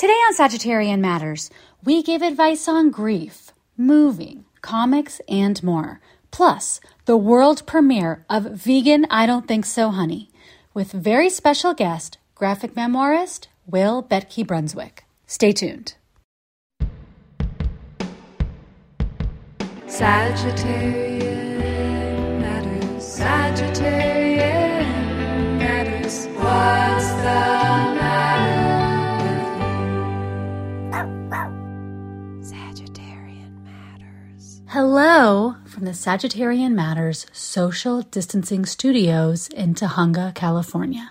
Today on Sagittarian Matters, we give advice on grief, moving, comics, and more. Plus, the world premiere of Vegan I Don't Think So Honey with very special guest, graphic memoirist Will Betke-Brunswick. Stay tuned. Sagittarian Matters, Sagittarian Matters, what's the Hello from the Sagittarian Matters Social Distancing Studios in Tahunga, California.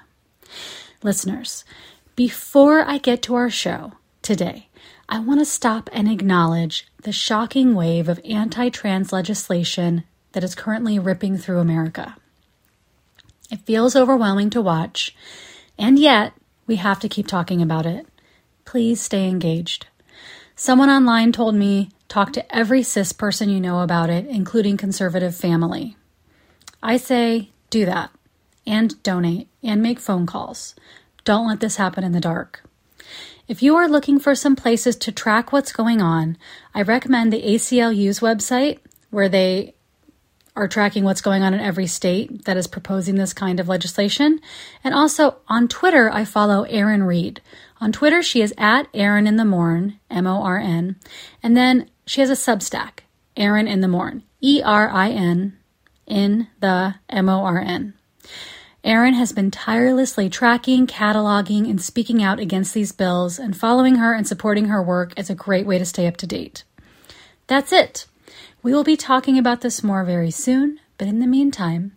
Listeners, before I get to our show today, I want to stop and acknowledge the shocking wave of anti-trans legislation that is currently ripping through America. It feels overwhelming to watch, and yet we have to keep talking about it. Please stay engaged. Someone online told me, talk to every cis person you know about it, including conservative family. I say, do that, and donate, and make phone calls. Don't let this happen in the dark. If you are looking for some places to track what's going on, I recommend the ACLU's website, where they are tracking what's going on in every state that is proposing this kind of legislation. And also on Twitter, I follow Erin Reed. On Twitter, she is at Erin in the Morn, M-O-R-N. And then she has a Substack, Erin in the Morn, E-R-I-N, in the M-O-R-N. Erin has been tirelessly tracking, cataloging, and speaking out against these bills, and following her and supporting her work is a great way to stay up to date. That's it. We will be talking about this more very soon, but in the meantime,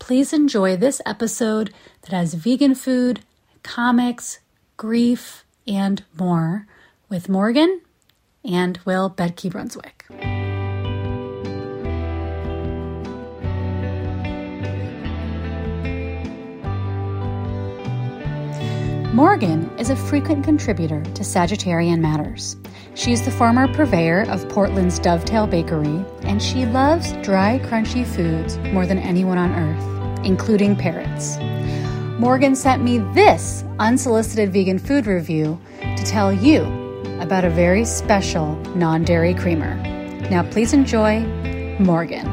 please enjoy this episode that has vegan food, comics, grief, and more with Morgan and Will Betke-Brunswick. Morgan is a frequent contributor to Sagittarian Matters. She is the former purveyor of Portland's Dovetail Bakery, and she loves dry, crunchy foods more than anyone on earth, including parrots. Morgan sent me this unsolicited vegan food review to tell you about a very special non-dairy creamer. Now please enjoy Morgan.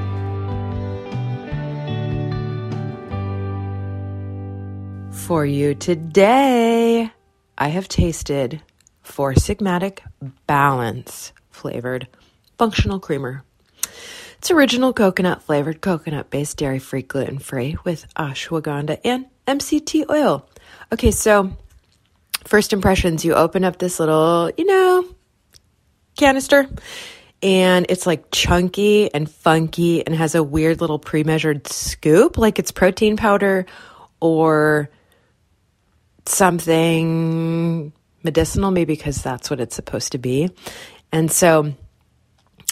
For you today, I have tasted Four Sigmatic Balance flavored functional creamer. It's original coconut flavored, coconut based, dairy free, gluten free with ashwagandha and MCT oil. Okay, so first impressions, you open up this little, canister, and it's like chunky and funky and has a weird little pre-measured scoop, like it's protein powder or something medicinal, maybe because that's what it's supposed to be. And so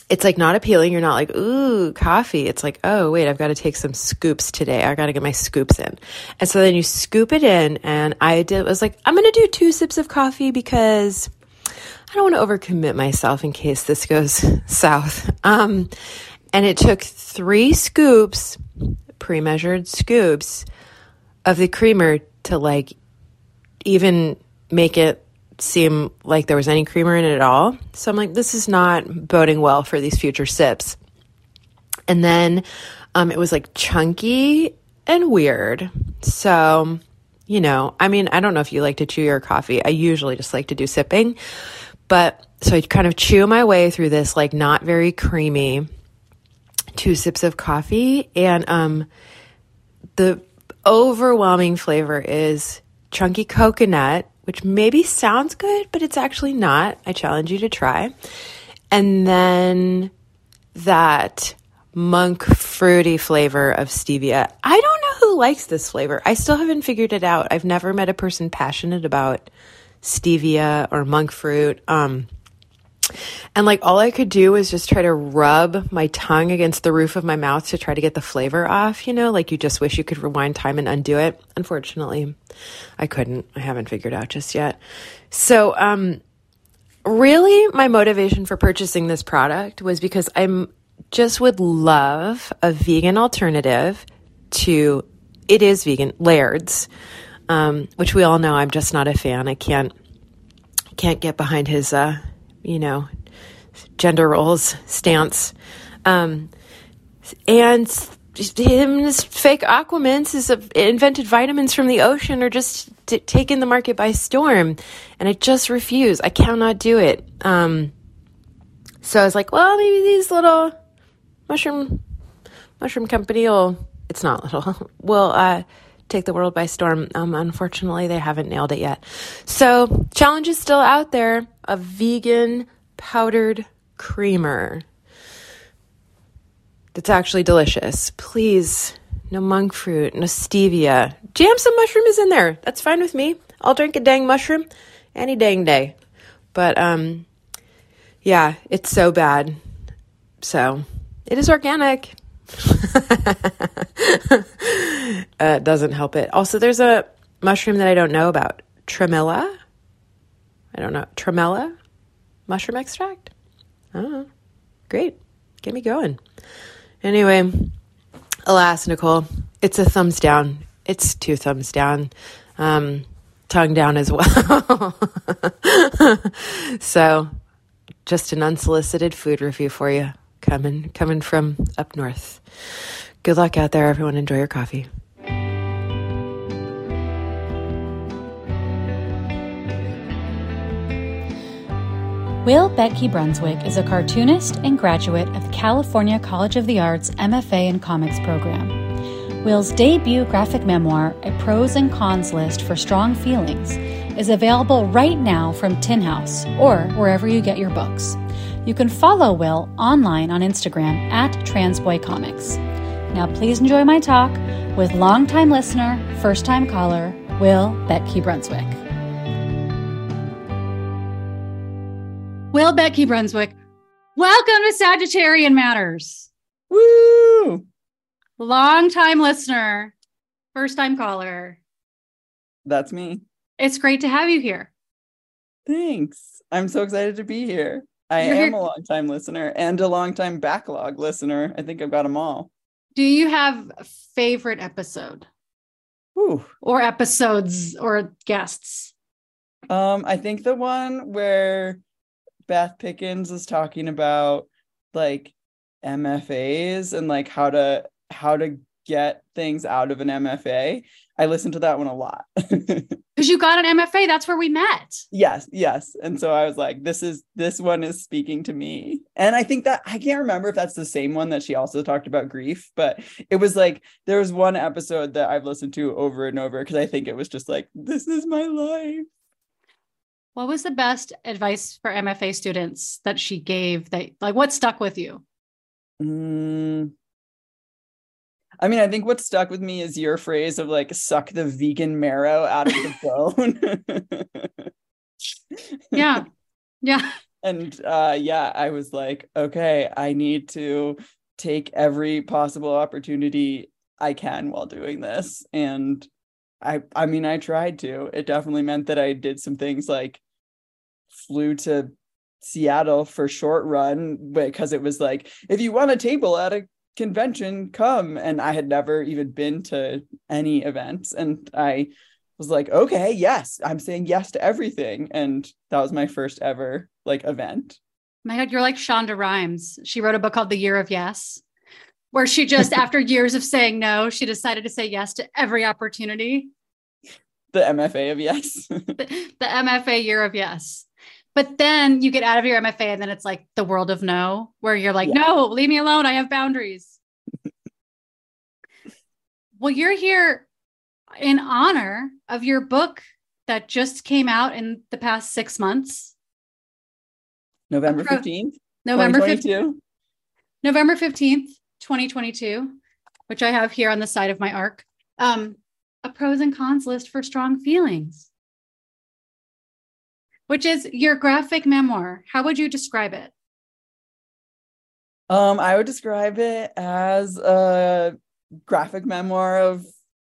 it's like not appealing. You're not like, ooh, coffee. It's like, oh, wait, I've got to take some scoops today. I got to get my scoops in. And so then you scoop it in, and I was like, I'm going to do 2 sips of coffee because I don't want to overcommit myself in case this goes south. And it took 3 scoops, pre-measured scoops, of the creamer to like even make it seem like there was any creamer in it at all. So I'm like, this is not boding well for these future sips. And then it was like chunky and weird. So, I don't know if you like to chew your coffee. I usually just like to do sipping. But so I kind of chew my way through this like not very creamy 2 sips of coffee. And the overwhelming flavor is chunky coconut, which maybe sounds good, but it's actually not. I challenge you to try. And then that monk fruity flavor of stevia. I don't know who likes this flavor. I still haven't figured it out. I've never met a person passionate about stevia or monk fruit. And like all I could do was just try to rub my tongue against the roof of my mouth to try to get the flavor off, like you just wish you could rewind time and undo it. Unfortunately, I couldn't. I haven't figured out just yet. So really my motivation for purchasing this product was because I just would love a vegan alternative to, it is vegan, Laird's, which we all know I'm just not a fan. I can't can't get behind his, gender roles stance. And his fake Aquamans, his invented vitamins from the ocean are just taking the market by storm. And I just refuse. I cannot do it. So I was like, well, maybe these little mushroom company will take the world by storm. Unfortunately, they haven't nailed it yet. So challenge is still out there. A vegan powdered creamer. That's actually delicious. Please, no monk fruit, no stevia. Jam some mushroom is in there. That's fine with me. I'll drink a dang mushroom any dang day. But yeah, it's so bad. So it is organic. It doesn't help it. Also, there's a mushroom that I don't know about. Tremella? I don't know. Tremella? Mushroom extract? I don't know. Great. Get me going. Anyway, alas, Nicole, it's a thumbs down. It's two thumbs down. Tongue down as well. So, just an unsolicited food review for you. Coming from up north. Good luck out there, everyone. Enjoy your coffee. Will Betke-Brunswick is a cartoonist and graduate of the California College of the Arts MFA in Comics program. Will's debut graphic memoir, A Pros and Cons List for Strong Feelings, is available right now from Tin House or wherever you get your books. You can follow Will online on Instagram at TransBoyComics. Now please enjoy my talk with longtime listener, first-time caller, Will Betke-Brunswick. Will Betke-Brunswick, welcome to Sagittarian Matters. Woo! Longtime listener, first-time caller. That's me. It's great to have you here. Thanks. I'm so excited to be here. I am a long-time listener and a long-time backlog listener. I think I've got them all. Do you have a favorite episode? Ooh. Or episodes or guests? I think the one where Beth Pickens is talking about like MFAs and like how to get things out of an MFA. I listened to that one a lot. Because you got an MFA. That's where we met. Yes. And so I was like, this one is speaking to me. And I think that, I can't remember if that's the same one that she also talked about grief, but it was like, there was one episode that I've listened to over and over because I think it was just like, this is my life. What was the best advice for MFA students that she gave? What stuck with you? I mean, I think what stuck with me is your phrase of like, suck the vegan marrow out of the bone. Yeah. Yeah. And I was like, okay, I need to take every possible opportunity I can while doing this. And I mean, I tried to. It definitely meant that I did some things like flew to Seattle for short run because it was like, if you want a table at a convention, come. And I had never even been to any events, and I was like, okay, yes, I'm saying yes to everything. And that was my first ever like event. My God, you're like Shonda Rhimes. She wrote a book called The Year of Yes, where she just after years of saying no, she decided to say yes to every opportunity. The MFA of yes. the MFA Year of Yes. But then you get out of your MFA and then it's like the world of no, where you're like, no, leave me alone. I have boundaries. Well, you're here in honor of your book that just came out in the past 6 months. November 15th, November 15th, November 15th, 2022, which I have here on the side of my ARC, a pros and cons list for strong feelings. Which is your graphic memoir. How would you describe it? I would describe it as a graphic memoir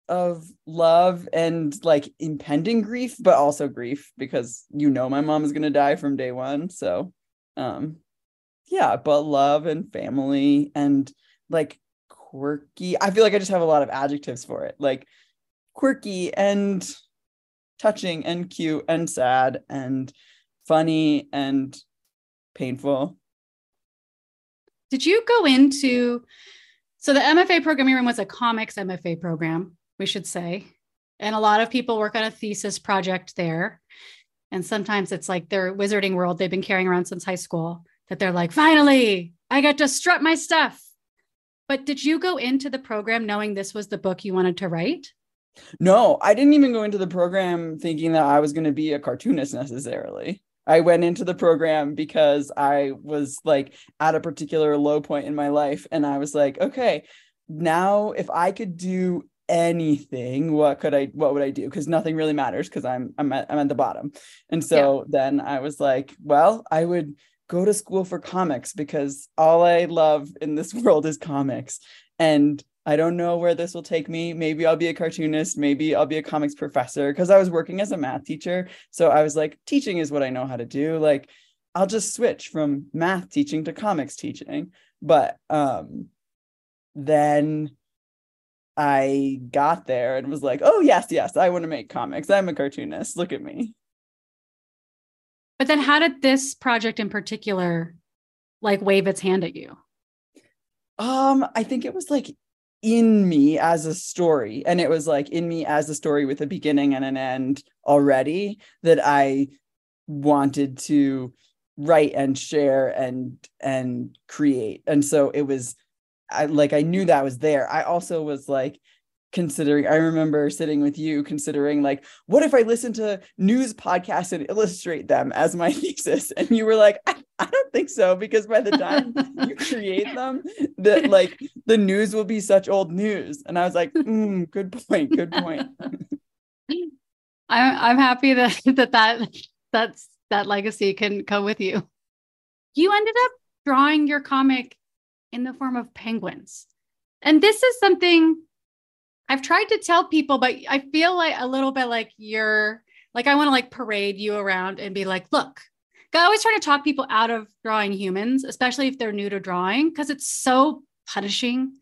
of love and like impending grief, but also grief because, my mom is going to die from day one. So, but love and family and like quirky. I feel like I just have a lot of adjectives for it, like quirky and touching and cute and sad and funny and painful. Did you go into, so the MFA program you're in was a comics MFA program, we should say. And a lot of people work on a thesis project there. And sometimes it's like their wizarding world they've been carrying around since high school that they're like, finally, I got to strut my stuff. But did you go into the program knowing this was the book you wanted to write? No, I didn't even go into the program thinking that I was going to be a cartoonist necessarily. I went into the program because I was like at a particular low point in my life. And I was like, okay, now if I could do anything, what would I do? Because nothing really matters because I'm at the bottom. And so then I was like, well, I would go to school for comics because all I love in this world is comics. And I don't know where this will take me. Maybe I'll be a cartoonist. Maybe I'll be a comics professor. Because I was working as a math teacher. So I was like, teaching is what I know how to do. Like, I'll just switch from math teaching to comics teaching. But then I got there and was like, oh, yes, I want to make comics. I'm a cartoonist. Look at me. But then how did this project in particular, like, wave its hand at you? I think it was like, in me as a story, and it was like in me as a story with a beginning and an end already, that I wanted to write and share and create. And so it was, I knew that was there. I also was like considering, I remember sitting with you considering like, what if I listen to news podcasts and illustrate them as my thesis? And you were like, I don't think so, because by the time you create them, that like the news will be such old news. And I was like, good point. I'm happy that legacy can come with you. You ended up drawing your comic in the form of penguins. And this is something I've tried to tell people, but I feel like a little bit like you're like, I want to like parade you around and be like, look, I always try to talk people out of drawing humans, especially if they're new to drawing, because it's so punishing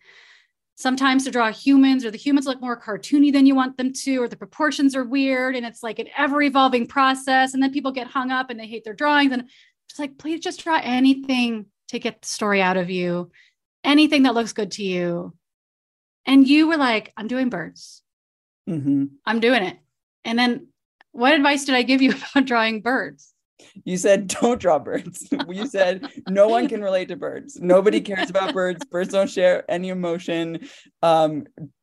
sometimes to draw humans, or the humans look more cartoony than you want them to, or the proportions are weird. And it's like an ever evolving process. And then people get hung up and they hate their drawings. And just like, please just draw anything to get the story out of you, anything that looks good to you. And you were like, I'm doing birds. Mm-hmm. I'm doing it. And then what advice did I give you about drawing birds? You said, don't draw birds. You said, no one can relate to birds. Nobody cares about birds. Birds don't share any emotion.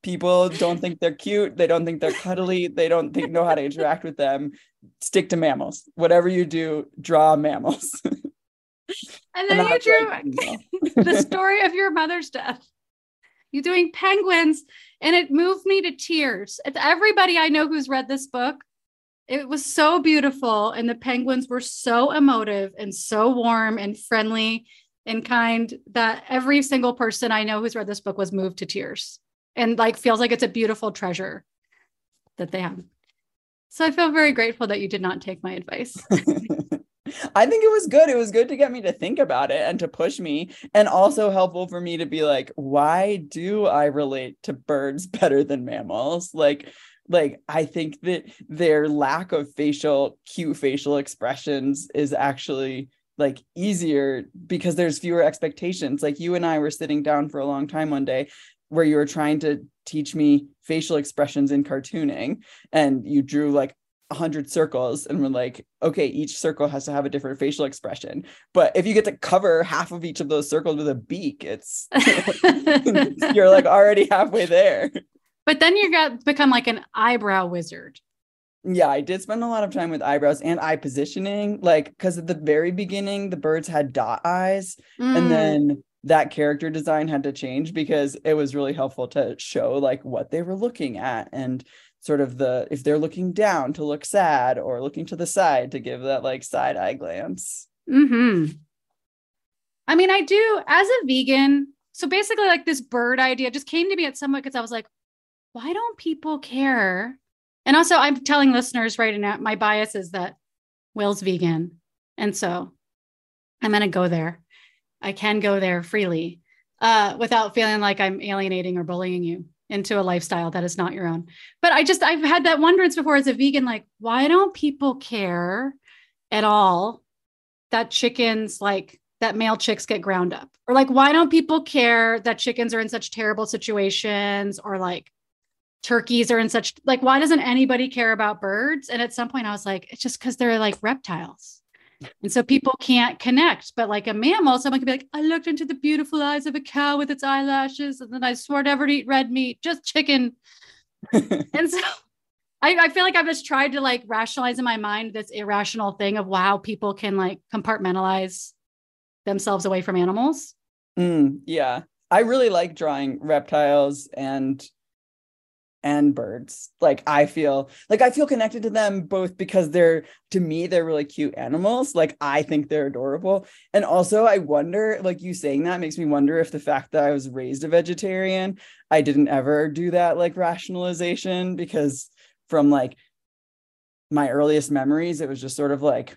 People don't think they're cute. They don't think they're cuddly. They don't know how to interact with them. Stick to mammals. Whatever you do, draw mammals. And then you drew the story of your mother's death. You're doing penguins. And it moved me to tears. It's everybody I know who's read this book. It was so beautiful. And the penguins were so emotive and so warm and friendly and kind that every single person I know who's read this book was moved to tears and like feels like it's a beautiful treasure that they have. So I feel very grateful that you did not take my advice. I think it was good. It was good to get me to think about it and to push me, and also helpful for me to be like, why do I relate to birds better than mammals? Like, I think that their lack of cute facial expressions is actually like easier because there's fewer expectations. Like, you and I were sitting down for a long time one day where you were trying to teach me facial expressions in cartooning, and you drew like 100 circles and we're like, okay, each circle has to have a different facial expression. But if you get to cover half of each of those circles with a beak, it's you're like already halfway there. But then you become like an eyebrow wizard. Yeah, I did spend a lot of time with eyebrows and eye positioning. Like, because at the very beginning, the birds had dot eyes. Mm. And then that character design had to change because it was really helpful to show like what they were looking at and sort of if they're looking down to look sad or looking to the side to give that like side eye glance. Mm-hmm. I mean, I do as a vegan. So basically like this bird idea just came to me at some point because I was like, why don't people care? And also I'm telling listeners right now, my bias is that Will's vegan. And so I'm going to go there. I can go there freely without feeling like I'm alienating or bullying you into a lifestyle that is not your own. But I've had that wonderance before as a vegan, like, why don't people care? at all that chickens, like that male chicks get ground up, or like, why don't people care that chickens are in such terrible situations, or like turkeys are in such, like, why doesn't anybody care about birds? And at some point I was like, it's just because they're like reptiles. And so people can't connect, but like a mammal, someone could be like, I looked into the beautiful eyes of a cow with its eyelashes, and then I swore never to eat red meat, just chicken. And so I feel like I've just tried to like rationalize in my mind this irrational thing of wow, people can like compartmentalize themselves away from animals. Yeah. I really like drawing reptiles and birds. Like I feel connected to them both because to me, they're really cute animals. Like I think they're adorable. And also I wonder, like you saying that makes me wonder if the fact that I was raised a vegetarian, I didn't ever do that like rationalization, because from like my earliest memories, it was just sort of like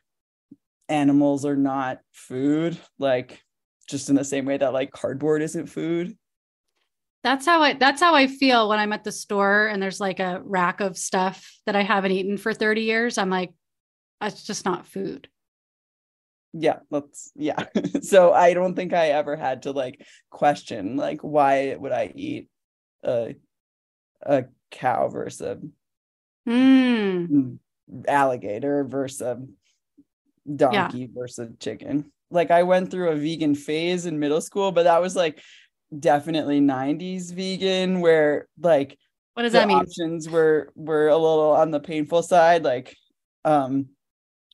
animals are not food, like just in the same way that like cardboard isn't food. That's how I feel when I'm at the store and there's like a rack of stuff that I haven't eaten for 30 years. I'm like, that's just not food. Yeah. Yeah. So I don't think I ever had to like question, like, why would I eat a cow versus a alligator versus a donkey versus a chicken. Like I went through a vegan phase in middle school, but that was like definitely 90s vegan, where like what does that mean? Options were a little on the painful side. Like, I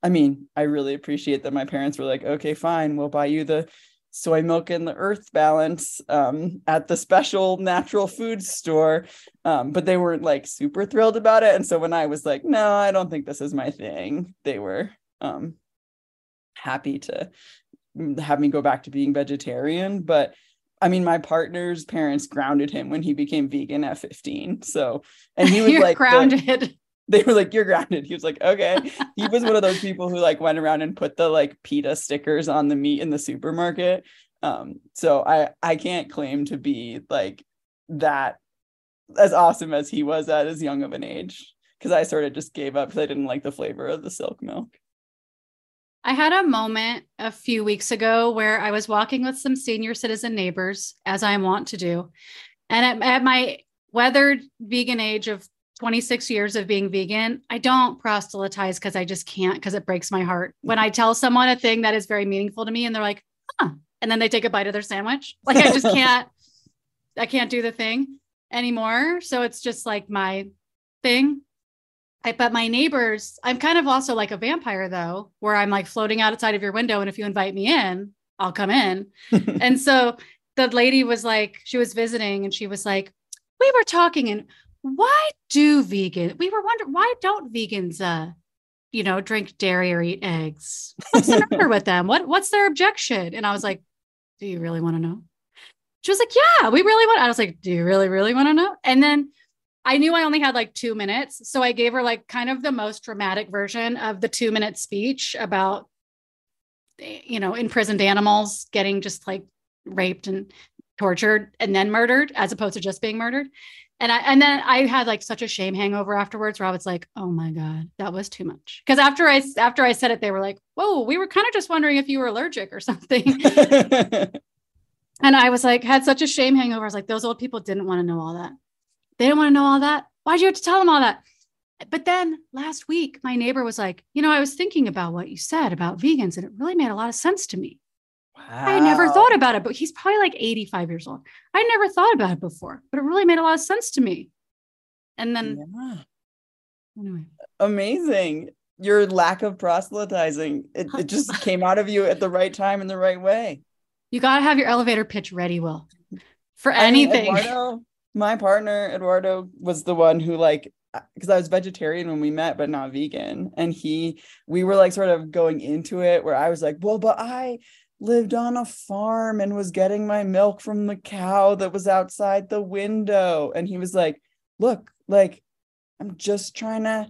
mean, I really appreciate that my parents were like, okay, fine, we'll buy you the soy milk and the earth balance at the special natural food store. But they weren't like super thrilled about it. And so when I was like, no, I don't think this is my thing, they were happy to have me go back to being vegetarian. But I mean, my partner's parents grounded him when he became vegan at 15. So, and he was you're like, grounded. They were like, you're grounded. He was like, okay. He was one of those people who like went around and put the like pita stickers on the meat in the supermarket. So I can't claim to be like that as awesome as he was at as young of an age. Cause I sort of just gave up because I didn't like the flavor of the silk milk. I had a moment a few weeks ago where I was walking with some senior citizen neighbors, as I am wont to do. And at my weathered vegan age of 26 years of being vegan, I don't proselytize because I just can't, because it breaks my heart. When I tell someone a thing that is very meaningful to me and they're like, huh, and then they take a bite of their sandwich. Like I just can't, I can't do the thing anymore. So it's just like my thing. But my neighbors, I'm kind of also like a vampire though, where I'm like floating outside of your window. And if you invite me in, I'll come in. And so the lady was like, she was visiting and she was like, we were talking and why don't vegans, drink dairy or eat eggs? What's the matter with them? What's their objection? And I was like, do you really want to know? She was like, yeah, we really want. I was like, do you really, really want to know? And then I knew I only had like 2 minutes. So I gave her like kind of the most dramatic version of the 2-minute speech about, imprisoned animals getting just like raped and tortured and then murdered, as opposed to just being murdered. And then I had like such a shame hangover afterwards where I was like, oh my God, that was too much. Cause after I said it, they were like, whoa, we were kind of just wondering if you were allergic or something. And I was like, had such a shame hangover. I was like, those old people didn't want to know all that. They didn't want to know all that. Why'd you have to tell them all that? But then last week, my neighbor was like, I was thinking about what you said about vegans and it really made a lot of sense to me. Wow. I never thought about it, but he's probably like 85 years old. I never thought about it before, but it really made a lot of sense to me. And then anyway. Amazing. Your lack of proselytizing. It just came out of you at the right time in the right way. You got to have your elevator pitch ready, Will, for anything. My partner, Eduardo, was the one who like, because I was vegetarian when we met, but not vegan. And we were like sort of going into it where I was like, well, but I lived on a farm and was getting my milk from the cow that was outside the window. And he was like, look, like, I'm just trying to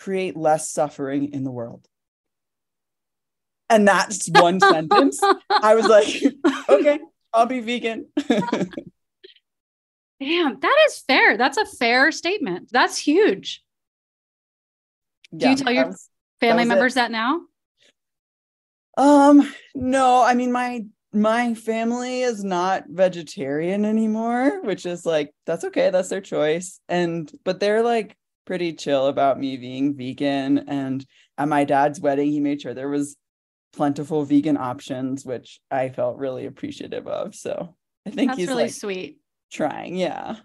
create less suffering in the world. And that's one sentence. I was like, okay, I'll be vegan. Damn, that is fair. That's a fair statement. That's huge. Do you tell your family members that now? No, I mean, my family is not vegetarian anymore, which is like, that's okay. That's their choice. But they're like pretty chill about me being vegan. And at my dad's wedding, he made sure there was plentiful vegan options, which I felt really appreciative of. So I think that's he's really like sweet trying. Yeah.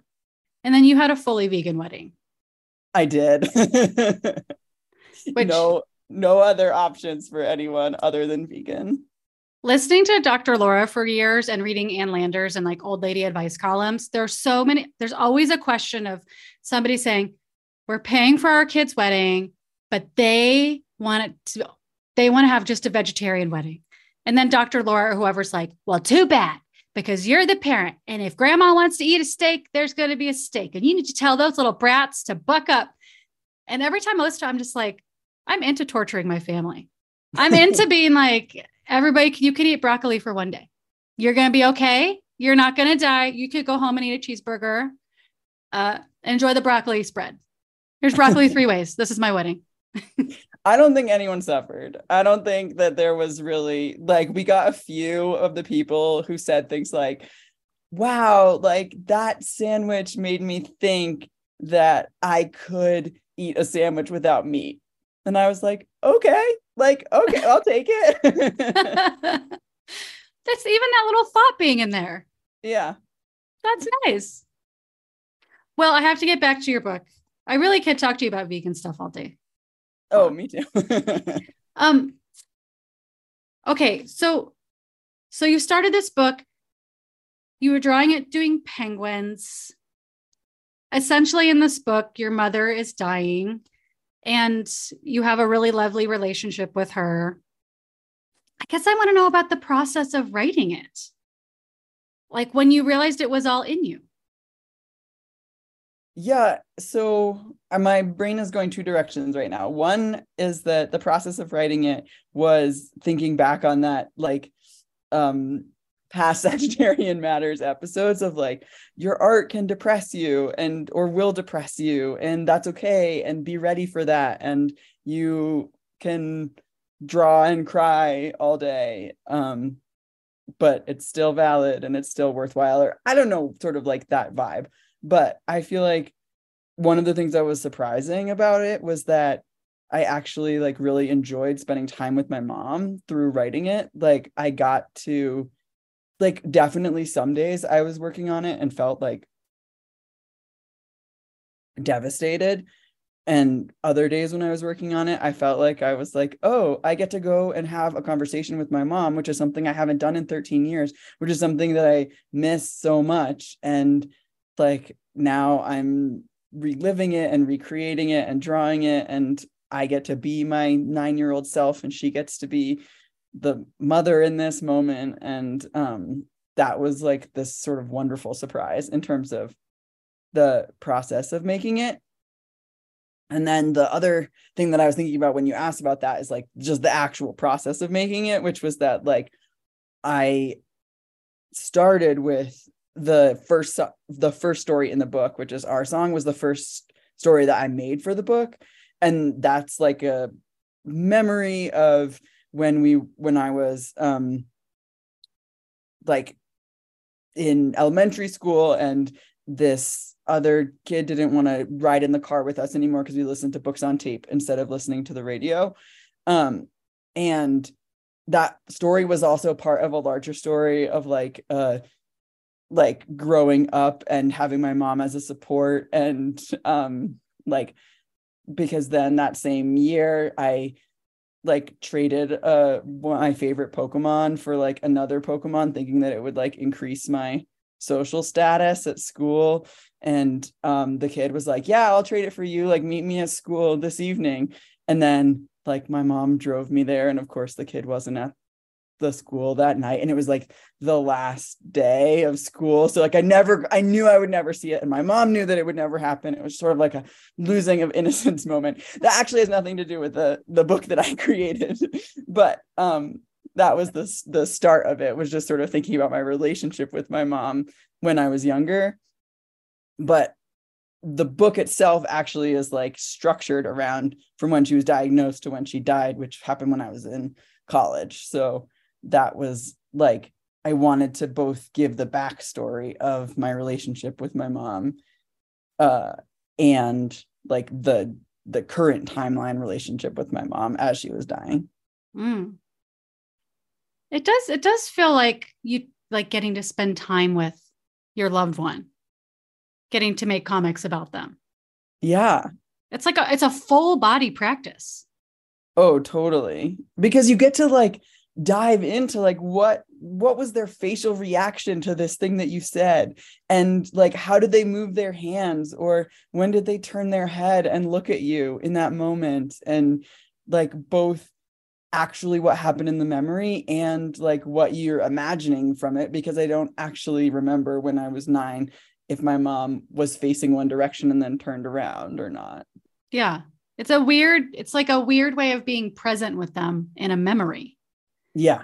And then you had a fully vegan wedding. I did. Which... No other options for anyone other than vegan. Listening to Dr. Laura for years and reading Ann Landers and like old lady advice columns, there's always a question of somebody saying, we're paying for our kids' wedding, but they want to have just a vegetarian wedding. And then Dr. Laura or whoever's like, well, too bad, because you're the parent. And if grandma wants to eat a steak, there's going to be a steak. And you need to tell those little brats to buck up. And every time I listen to it, I'm just like, I'm into torturing my family. I'm into being like, everybody, you could eat broccoli for one day. You're going to be okay. You're not going to die. You could go home and eat a cheeseburger. Enjoy the broccoli spread. Here's broccoli three ways. This is my wedding. I don't think anyone suffered. I don't think that there was really like, we got a few of the people who said things like, wow, like that sandwich made me think that I could eat a sandwich without meat. And I was like, okay, I'll take it. That's even that little thought being in there. Yeah. That's nice. Well, I have to get back to your book. I really could talk to you about vegan stuff all day. Oh, me too. Okay. So you started this book, you were drawing it, doing penguins. Essentially in this book, your mother is dying. And you have a really lovely relationship with her. I guess I want to know about the process of writing it. Like when you realized it was all in you. Yeah. So my brain is going two directions right now. One is that the process of writing it was thinking back on that, like, past Sagittarian Matters episodes of like, your art can depress you or will depress you. And that's okay. And be ready for that. And you can draw and cry all day. But it's still valid and it's still worthwhile, or I don't know, sort of like that vibe. But I feel like one of the things that was surprising about it was that I actually like really enjoyed spending time with my mom through writing it. Like I got to, like, definitely some days I was working on it and felt like devastated. And other days when I was working on it, I felt like I was like, oh, I get to go and have a conversation with my mom, which is something I haven't done in 13 years, which is something that I miss so much. And like now I'm reliving it and recreating it and drawing it. And I get to be my 9-year-old self and she gets to be the mother in this moment. And that was like this sort of wonderful surprise in terms of the process of making it. And then the other thing that I was thinking about when you asked about that is like just the actual process of making it, which was that like I started with the first story in the book, which is Our Song, was the first story that I made for the book. And that's like a memory of when I was like in elementary school, and this other kid didn't want to ride in the car with us anymore because we listened to books on tape instead of listening to the radio. And that story was also part of a larger story of like growing up and having my mom as a support. And like, because then that same year I like traded one of my favorite Pokemon for like another Pokemon, thinking that it would like increase my social status at school. And the kid was like, yeah, I'll trade it for you, like meet me at school this evening. And then like my mom drove me there, and of course the kid wasn't at the school that night, and it was like the last day of school, so like I knew I would never see it, and my mom knew that it would never happen. It was sort of like a losing of innocence moment that actually has nothing to do with the book that I created, but that was the start of it, was just sort of thinking about my relationship with my mom when I was younger. But the book itself actually is like structured around from when she was diagnosed to when she died, which happened when I was in college. So that was like, I wanted to both give the backstory of my relationship with my mom and like the current timeline relationship with my mom as she was dying. Mm. It does feel like you like getting to spend time with your loved one, getting to make comics about them. Yeah. It's like it's a full body practice. Oh, totally. Because you get to like dive into like what was their facial reaction to this thing that you said, and like how did they move their hands, or when did they turn their head and look at you in that moment, and like both actually what happened in the memory and like what you're imagining from it, because I don't actually remember when I was 9 if my mom was facing one direction and then turned around or not. Yeah. It's like a weird way of being present with them in a memory. Yeah.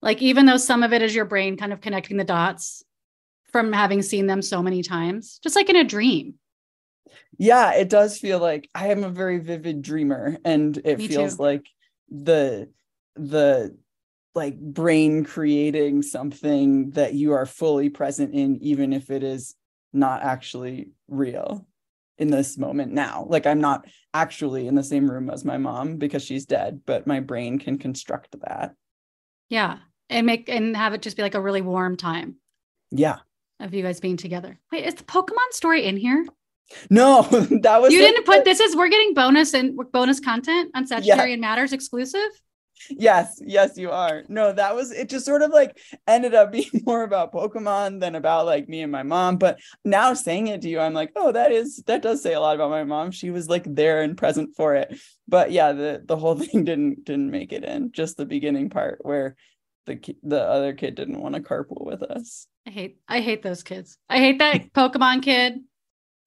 Like, even though some of it is your brain kind of connecting the dots from having seen them so many times, just like in a dream. Yeah, it does feel like I am a very vivid dreamer, and it Me feels too. Like the like brain creating something that you are fully present in, even if it is not actually real in this moment now. Like, I'm not actually in the same room as my mom because she's dead, but my brain can construct that. Yeah. And have it just be like a really warm time. Yeah. Of you guys being together. Wait, is the Pokemon story in here? No, that was, you like, didn't put, this is, we're getting bonus content on Sagittarian Matters exclusive. Yes, you are. No, that was, it just sort of like ended up being more about Pokemon than about like me and my mom. But now saying it to you, I'm like, oh, that does say a lot about my mom. She was like there and present for it. But yeah, the whole thing didn't make it in, just the beginning part where the other kid didn't want to carpool with us. I hate those kids. I hate that Pokemon kid.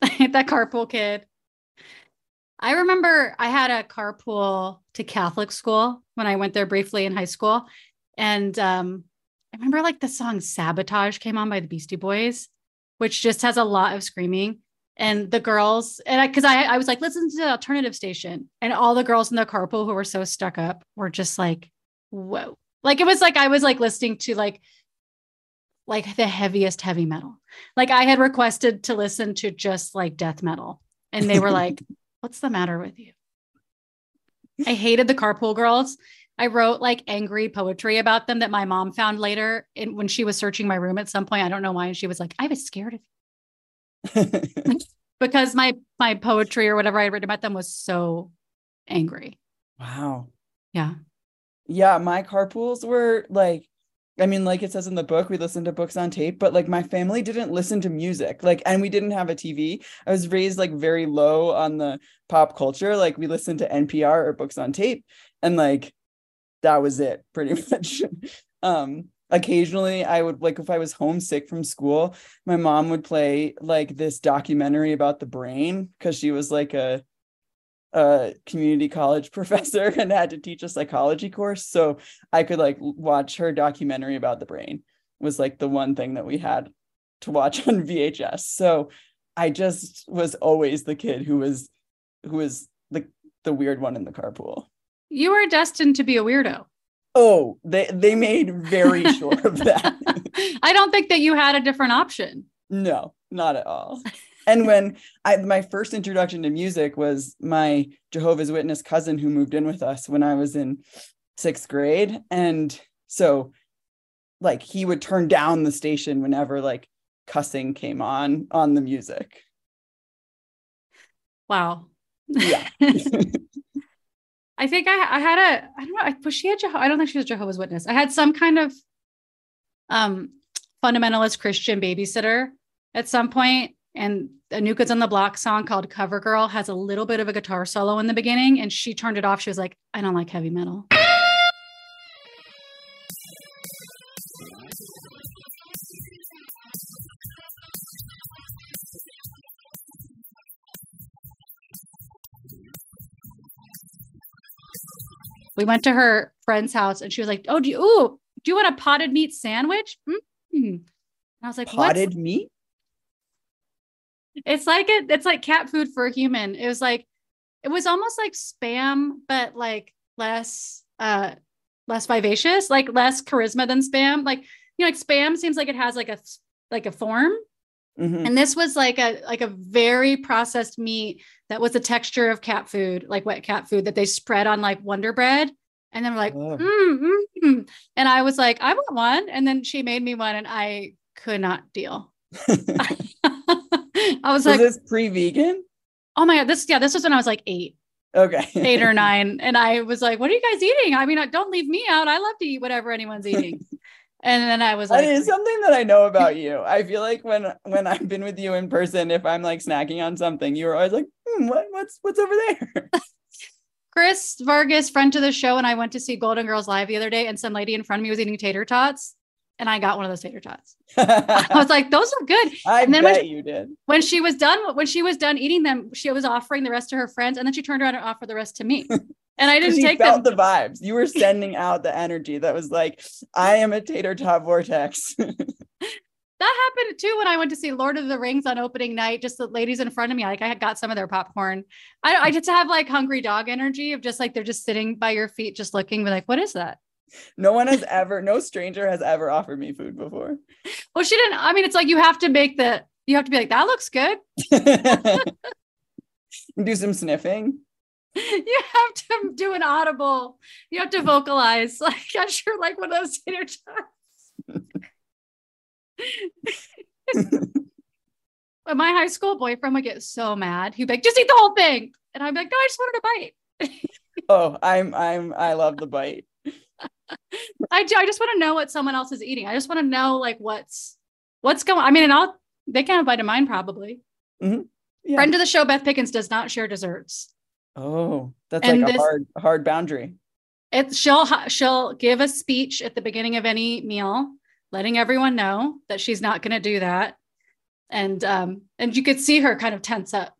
I hate that carpool kid. I remember I had a carpool to Catholic school when I went there briefly in high school. And I remember like the song Sabotage came on by the Beastie Boys, which just has a lot of screaming. And the girls, because I was like, listen to the alternative station. And all the girls in the carpool who were so stuck up were just like, whoa. Like, it was like, I was like listening to like the heaviest heavy metal. Like, I had requested to listen to just like death metal. And they were like, what's the matter with you? I hated the carpool girls. I wrote like angry poetry about them that my mom found later when she was searching my room at some point. I don't know why. And she was like, I was scared of you. Because my poetry or whatever I had written about them was so angry. Wow. Yeah. Yeah. My carpools were like, I mean, like it says in the book, we listened to books on tape, but like my family didn't listen to music, like, and we didn't have a TV. I was raised like very low on the pop culture. Like, we listened to NPR or books on tape, and like, that was it pretty much. Occasionally I would, like, if I was homesick from school, my mom would play like this documentary about the brain, because she was like a community college professor and had to teach a psychology course, so I could like watch her documentary about the brain. Was like the one thing that we had to watch on VHS. So I just was always the kid who was the weird one in the carpool. You were destined to be a weirdo. Oh, they made very sure of that. I don't think that you had a different option. No, not at all. And when my first introduction to music was my Jehovah's Witness cousin who moved in with us when I was in 6th grade. And so like he would turn down the station whenever like cussing came on the music. Wow. Yeah. I think I had a, I don't know, was she a I don't think she was Jehovah's Witness. I had some kind of fundamentalist Christian babysitter at some point. And a New Kids on the Block song called Cover Girl has a little bit of a guitar solo in the beginning, and she turned it off. She was like, I don't like heavy metal. We went to her friend's house and she was like, oh, do you want a potted meat sandwich? Mm-hmm. And I was like, potted meat? It's like cat food for a human. It was almost like Spam, but like less less vivacious, like less charisma than Spam. Like, you know, like Spam seems like it has like a form. Mm-hmm. And this was like a very processed meat that was the texture of cat food, like wet cat food that they spread on like Wonder Bread. And then we're like, and I was like, I want one. And then she made me one and I could not deal. I was like, this pre-vegan? Oh my God. This was when I was like 8. Okay. 8 or 9. And I was like, what are you guys eating? I mean, don't leave me out. I love to eat whatever anyone's eating. And then I was like, that is something that I know about you. I feel like when I've been with you in person, if I'm like snacking on something, you were always like, what's over there? Chris Vargas, friend to the show, and I went to see Golden Girls Live the other day, and some lady in front of me was eating tater tots, and I got one of those tater tots. I was like, those are good. I bet you did. When she was done eating them, she was offering the rest to her friends, and then she turned around and offered the rest to me. And I didn't take them. The vibes. You were sending out the energy that was like, I am a tater tot vortex. That happened too when I went to see Lord of the Rings on opening night. Just the ladies in front of me, like I had got some of their popcorn. I just have like hungry dog energy of just like they're just sitting by your feet, just looking, but like, what is that? No stranger has ever offered me food before. Well, she didn't. I mean, it's like you have to be like, that looks good. Do some sniffing. You have to do an audible. You have to vocalize. Like I'm sure, like one of those tater tots. But my high school boyfriend would get so mad. He'd be like, "Just eat the whole thing," and I'm like, "No, I just wanted a bite." Oh, I love the bite. I just want to know what someone else is eating. I just want to know like what's going. I mean, and they can't have a bite of mine probably. Mm-hmm. Yeah. Friend of the show, Beth Pickens does not share desserts. Oh, that's a hard boundary. She'll give a speech at the beginning of any meal, letting everyone know that she's not going to do that. And you could see her kind of tense up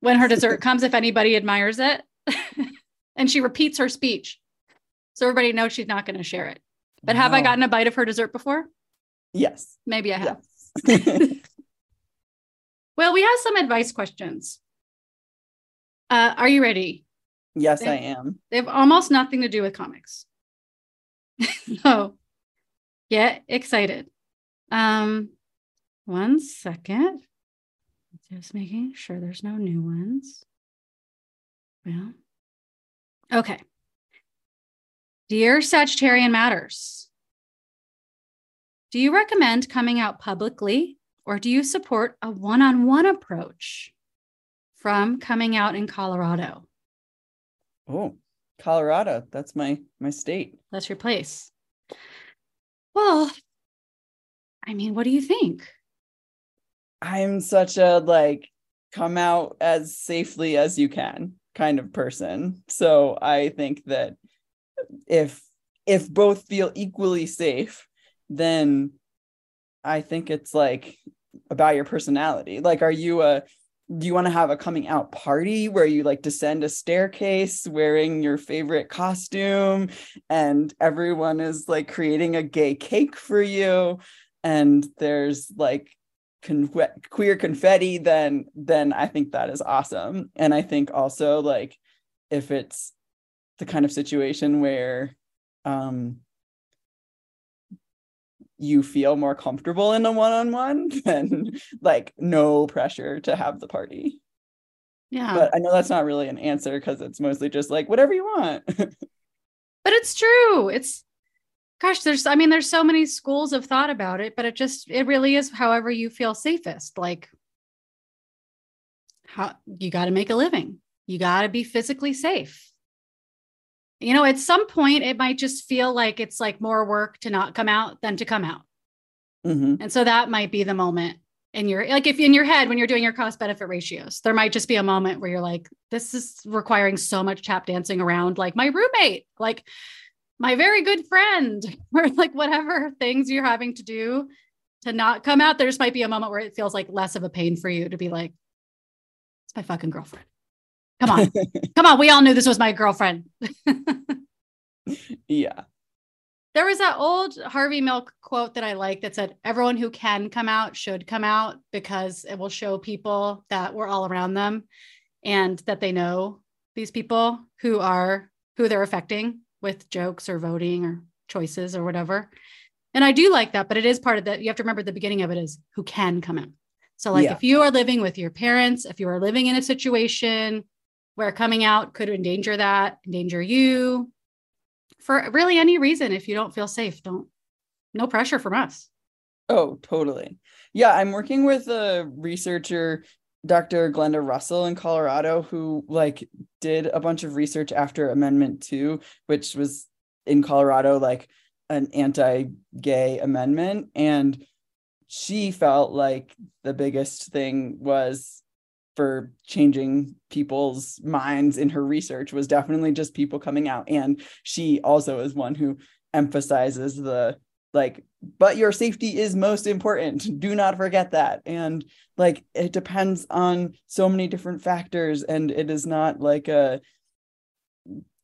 when her dessert comes, if anybody admires it. And she repeats her speech. So everybody knows she's not going to share it. But have I gotten a bite of her dessert before? Yes. Maybe I have. Yes. Well, we have some advice questions. Are you ready? Yes, I am. They have almost nothing to do with comics. So get excited. One second. Just making sure there's no new ones. Well, okay. Dear Sagittarian Matters, do you recommend coming out publicly or do you support a one-on-one approach? From coming out in Colorado. Oh, Colorado. That's my state. That's your place. Well, I mean, what do you think? I'm such a like come out as safely as you can kind of person. So I think that if both feel equally safe, then I think it's like about your personality. Like, do you want to have a coming out party where you like descend a staircase wearing your favorite costume and everyone is like creating a gay cake for you and there's like queer confetti, then I think that is awesome. And I think also like if it's the kind of situation where you feel more comfortable in a one-on-one, then like no pressure to have the party. Yeah. But I know that's not really an answer because it's mostly just like whatever you want. But it's true. It's gosh, there's so many schools of thought about it, but it really is however you feel safest. Like how you got to make a living. You got to be physically safe. You know, at some point it might just feel like it's like more work to not come out than to come out. Mm-hmm. And so that might be the moment in your, like if in your head, when you're doing your cost benefit ratios, there might just be a moment where you're like, this is requiring so much tap dancing around like my roommate, like my very good friend, or like whatever things you're having to do to not come out. There just might be a moment where it feels like less of a pain for you to be like, it's my fucking girlfriend. Come on. We all knew this was my girlfriend. Yeah. There was that old Harvey Milk quote that I like that said, everyone who can come out should come out because it will show people that we're all around them and that they know these people who they're affecting with jokes or voting or choices or whatever. And I do like that, but it is part of that. You have to remember the beginning of it is who can come in. So like, if you are living with your parents, if you are living in a situation where coming out could endanger that, endanger you for really any reason, if you don't feel safe, no pressure from us. Oh, totally. Yeah. I'm working with a researcher, Dr. Glenda Russell in Colorado, who like did a bunch of research after Amendment 2, which was in Colorado, like an anti-gay amendment. And she felt like the biggest thing was for changing people's minds in her research was definitely just people coming out. And she also is one who emphasizes the like, but your safety is most important. Do not forget that. And like, it depends on so many different factors. And it is not like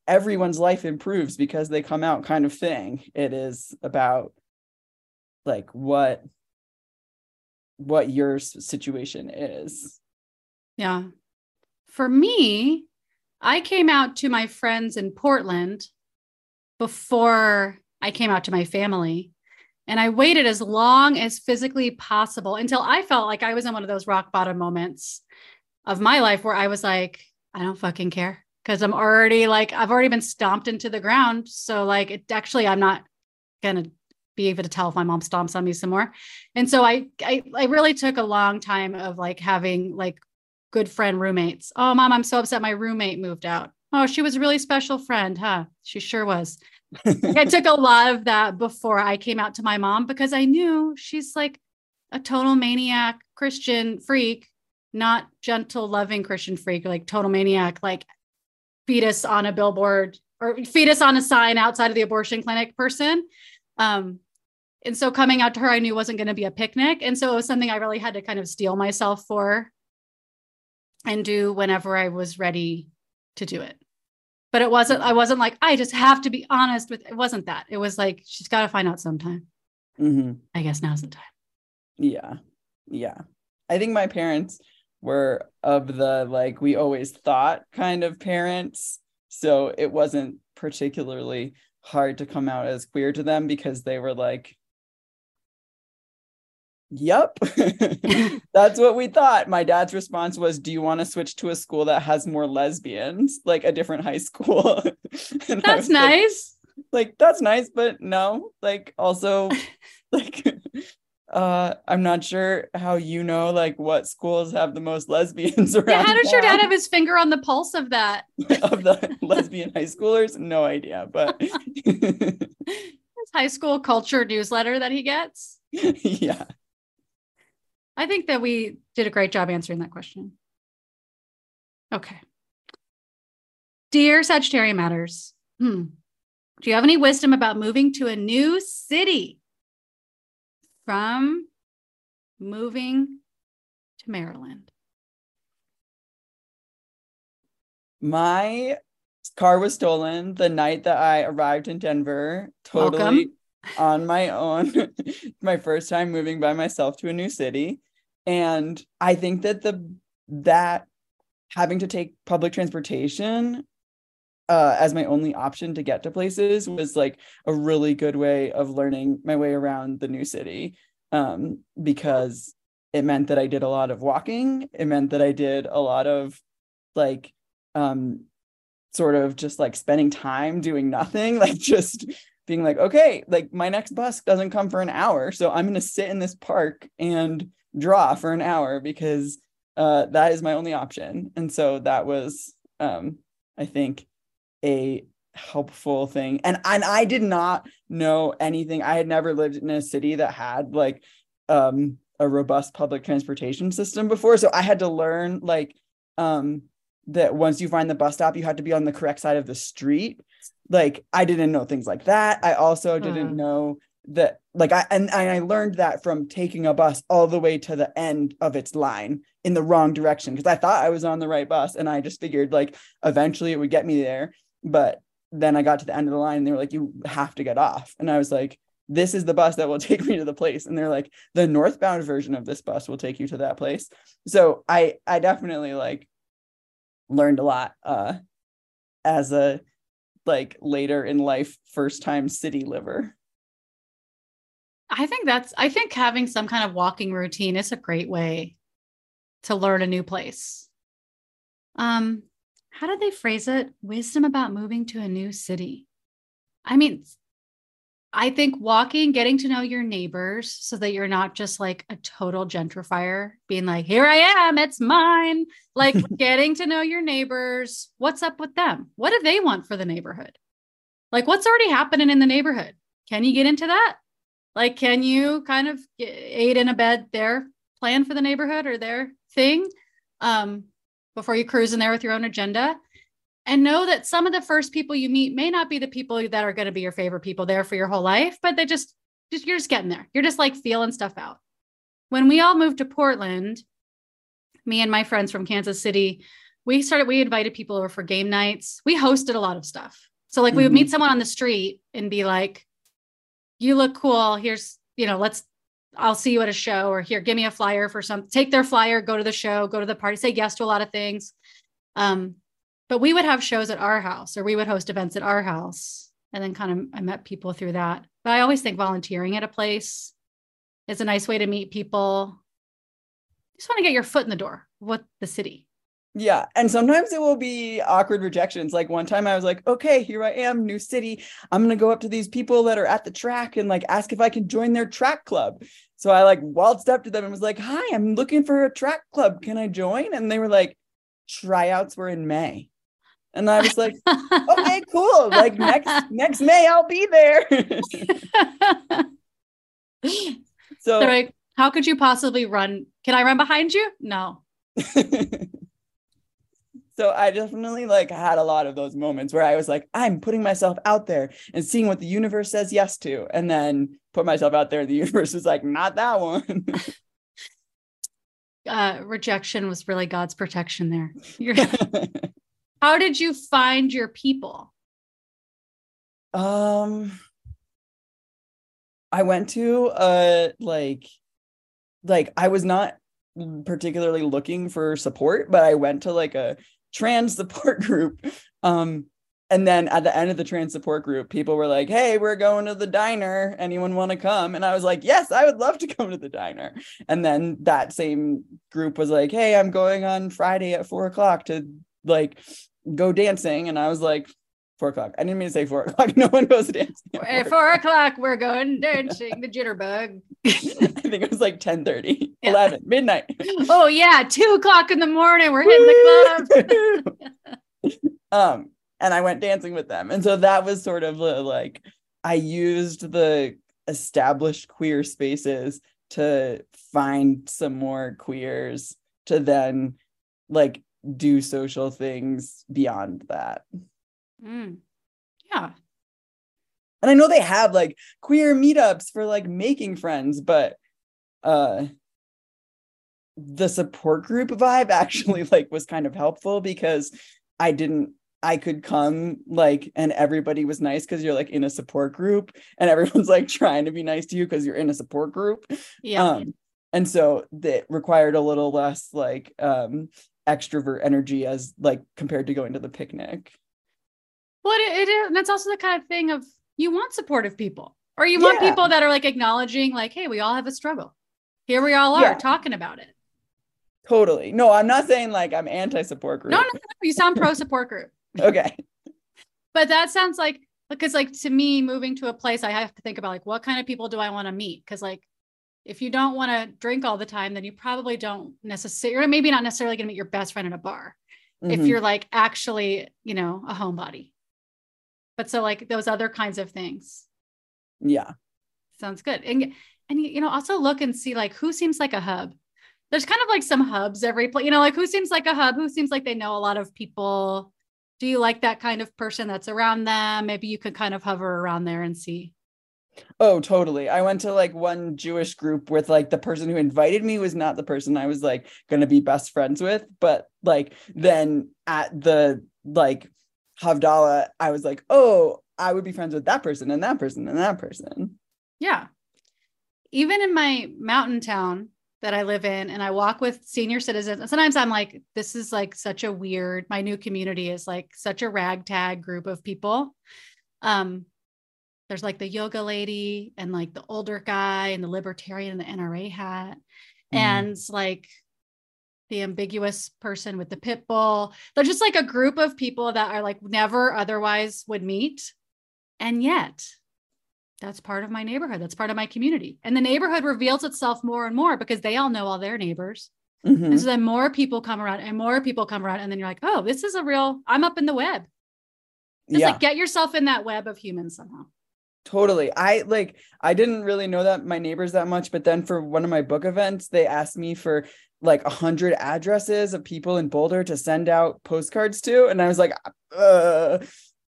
everyone's life improves because they come out kind of thing. It is about like what your situation is. Yeah. For me, I came out to my friends in Portland before I came out to my family. And I waited as long as physically possible until I felt like I was in one of those rock bottom moments of my life where I was like, I don't fucking care because I'm already like, I've already been stomped into the ground. So like, it actually, I'm not going to be able to tell if my mom stomps on me some more. And so I really took a long time of like having like good friend roommates. Oh, mom, I'm so upset my roommate moved out. Oh, she was a really special friend, huh? She sure was. I took a lot of that before I came out to my mom because I knew she's like a total maniac Christian freak, not gentle, loving Christian freak, like total maniac, like fetus on a billboard or fetus on a sign outside of the abortion clinic person. And so coming out to her, I knew wasn't going to be a picnic. And so it was something I really had to kind of steel myself for and do whenever I was ready to do it. But I wasn't like, I just have to be honest with, it wasn't that. It was like, she's got to find out sometime. Mm-hmm. I guess now's the time. Yeah. Yeah. I think my parents were of the, like, we always thought kind of parents. So it wasn't particularly hard to come out as queer to them because they were like, yep, that's what we thought. My dad's response was, do you want to switch to a school that has more lesbians, like a different high school? That's nice. Like, that's nice, but no, like also like, I'm not sure how, you know, like what schools have the most lesbians around. Yeah, how does your dad have his finger on the pulse of that? Of the lesbian high schoolers? No idea, but. His high school culture newsletter that he gets? Yeah. I think that we did a great job answering that question. Okay. Dear Sagittarian Matters, do you have any wisdom about moving to a new city from moving to Maryland? My car was stolen the night that I arrived in Denver, totally Welcome. On my own, my first time moving by myself to a new city. And I think that that having to take public transportation as my only option to get to places was like a really good way of learning my way around the new city, because it meant that I did a lot of walking. It meant that I did a lot of like sort of just like spending time doing nothing, like just being like, okay, like my next bus doesn't come for an hour. So I'm going to sit in this park and draw for an hour because that is my only option. And so that was, I think, a helpful thing. And I did not know anything. I had never lived in a city that had like a robust public transportation system before. So I had to learn like that once you find the bus stop, you had to be on the correct side of the street. Like, I didn't know things like that. I also didn't know that, like, I learned that from taking a bus all the way to the end of its line in the wrong direction, because I thought I was on the right bus and I just figured like eventually it would get me there. But then I got to the end of the line and they were like, you have to get off. And I was like, this is the bus that will take me to the place. And they're like, the northbound version of this bus will take you to that place. So I definitely like learned a lot as a like later in life, first time city liver? I think having some kind of walking routine is a great way to learn a new place. How did they phrase it? Wisdom about moving to a new city. I mean, I think walking, getting to know your neighbors so that you're not just like a total gentrifier being like, here I am, it's mine. Like getting to know your neighbors. What's up with them? What do they want for the neighborhood? Like what's already happening in the neighborhood? Can you get into that? Like, can you kind of aid and abet their plan for the neighborhood or their thing before you cruise in there with your own agenda? And know that some of the first people you meet may not be the people that are going to be your favorite people there for your whole life, but they just you're just getting there. You're just like feeling stuff out. When we all moved to Portland, me and my friends from Kansas City, we invited people over for game nights. We hosted a lot of stuff. So like we would meet someone on the street and be like, you look cool. Here's, I'll see you at a show, or here, give me a flyer for some, take their flyer, go to the show, go to the party, say yes to a lot of things. But we would have shows at our house, or we would host events at our house. And then I met people through that. But I always think volunteering at a place is a nice way to meet people. You just want to get your foot in the door with the city. Yeah. And sometimes it will be awkward rejections. Like one time I was like, okay, here I am, new city. I'm going to go up to these people that are at the track and like ask if I can join their track club. So I like waltzed up to them and was like, hi, I'm looking for a track club. Can I join? And they were like, tryouts were in May. And I was like, okay, cool. Like next May I'll be there. So they're like, how could you possibly run? Can I run behind you? No. So I definitely like had a lot of those moments where I was like, I'm putting myself out there and seeing what the universe says yes to, and then put myself out there. And the universe was like, not that one. Rejection was really God's protection there. How did you find your people? I went to I was not particularly looking for support, but I went to like a trans support group. And then at the end of the trans support group, people were like, hey, we're going to the diner. Anyone want to come? And I was like, yes, I would love to come to the diner. And then that same group was like, hey, I'm going on Friday at 4:00 to like go dancing. And I was like, 4:00. I didn't mean to say 4:00. No one goes dancing. At 4:00, we're going dancing. The jitterbug. I think it was like 10:30, yeah. 11, midnight. Oh yeah, 2:00 in the morning. We're hitting the club. And I went dancing with them, and so that was sort of like I used the established queer spaces to find some more queers to then like do social things beyond that. Mm. Yeah. And I know they have like queer meetups for like making friends, but the support group vibe actually like was kind of helpful because I could come like, and everybody was nice because you're like in a support group and everyone's like trying to be nice to you because you're in a support group. Yeah. And so that required a little less like extrovert energy as like compared to going to the picnic. Well, and that's also the kind of thing of you want supportive people, or you want people that are like acknowledging like, hey, we all have a struggle. Here we all are talking about it. Totally. No, I'm not saying like I'm anti-support group. No, you sound pro-support group. Okay. But that sounds like, because like to me, moving to a place, I have to think about like, what kind of people do I want to meet? Because like, if you don't want to drink all the time, then you probably don't necessarily, maybe not necessarily going to meet your best friend in a bar. Mm-hmm. If you're like actually, a homebody. But so like those other kinds of things. Yeah. Sounds good. And also look and see like who seems like a hub. There's kind of like some hubs every place, like who seems like a hub, who seems like they know a lot of people. Do you like that kind of person that's around them? Maybe you could kind of hover around there and see. Oh, totally. I went to like one Jewish group with like the person who invited me was not the person I was like going to be best friends with. But like then at the like Havdalah, I was like, oh, I would be friends with that person and that person and that person. Yeah. Even in my mountain town, that I live in, and I walk with senior citizens. And sometimes I'm like, this is like such a weird, my new community is like such a ragtag group of people. There's like the yoga lady and like the older guy and the libertarian and the NRA hat. Mm. And like the ambiguous person with the pit bull. They're just like a group of people that are like never otherwise would meet. And yet that's part of my neighborhood. That's part of my community. And the neighborhood reveals itself more and more because they all know all their neighbors. Mm-hmm. And so then more people come around and more people come around. And then you're like, oh, this is a real, I'm up in the web. It's like, get yourself in that web of humans somehow. Totally. I didn't really know that my neighbors that much, but then for one of my book events, they asked me for like 100 addresses of people in Boulder to send out postcards to. And I was like,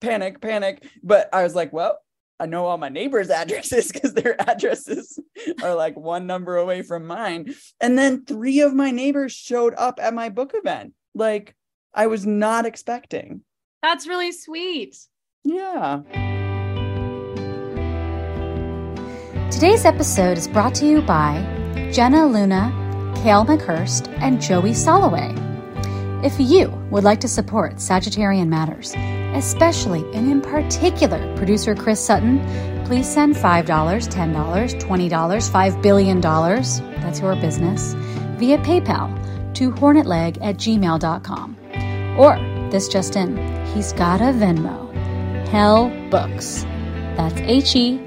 panic. But I was like, well, I know all my neighbors' addresses because their addresses are like one number away from mine. And then 3 of my neighbors showed up at my book event. Like I was not expecting. That's really sweet. Yeah. Today's episode is brought to you by Jenna Luna, Kale McHurst, and Joey Soloway. If you would like to support Sagittarian Matters, especially and in particular producer Chris Sutton, please send $5, $10, $20, $5 billion, that's your business, via PayPal to hornetleg@gmail.com. Or, this just in, he's got a Venmo, Hell Books. That's HE_books.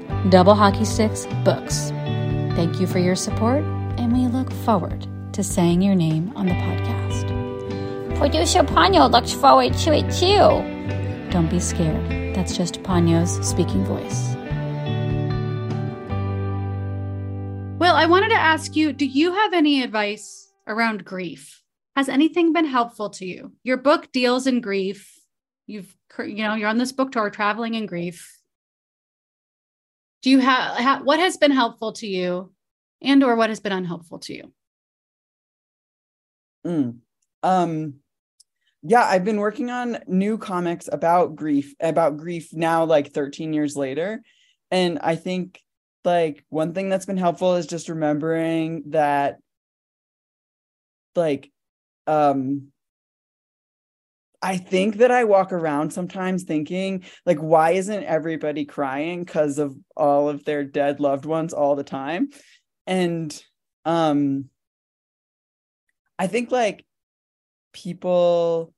Thank you for your support, and we look forward to saying your name on the podcast. Producer Ponyo looks forward to it too. Don't be scared. That's just Ponyo's speaking voice. Well, I wanted to ask you, do you have any advice around grief? Has anything been helpful to you? Your book deals in grief. You're on this book tour, traveling in grief. Do you have what has been helpful to you, and or what has been unhelpful to you? Yeah, I've been working on new comics about grief now, like 13 years later. And I think like one thing that's been helpful is just remembering that like, I think that I walk around sometimes thinking like, why isn't everybody crying because of all of their dead loved ones all the time? And I think like people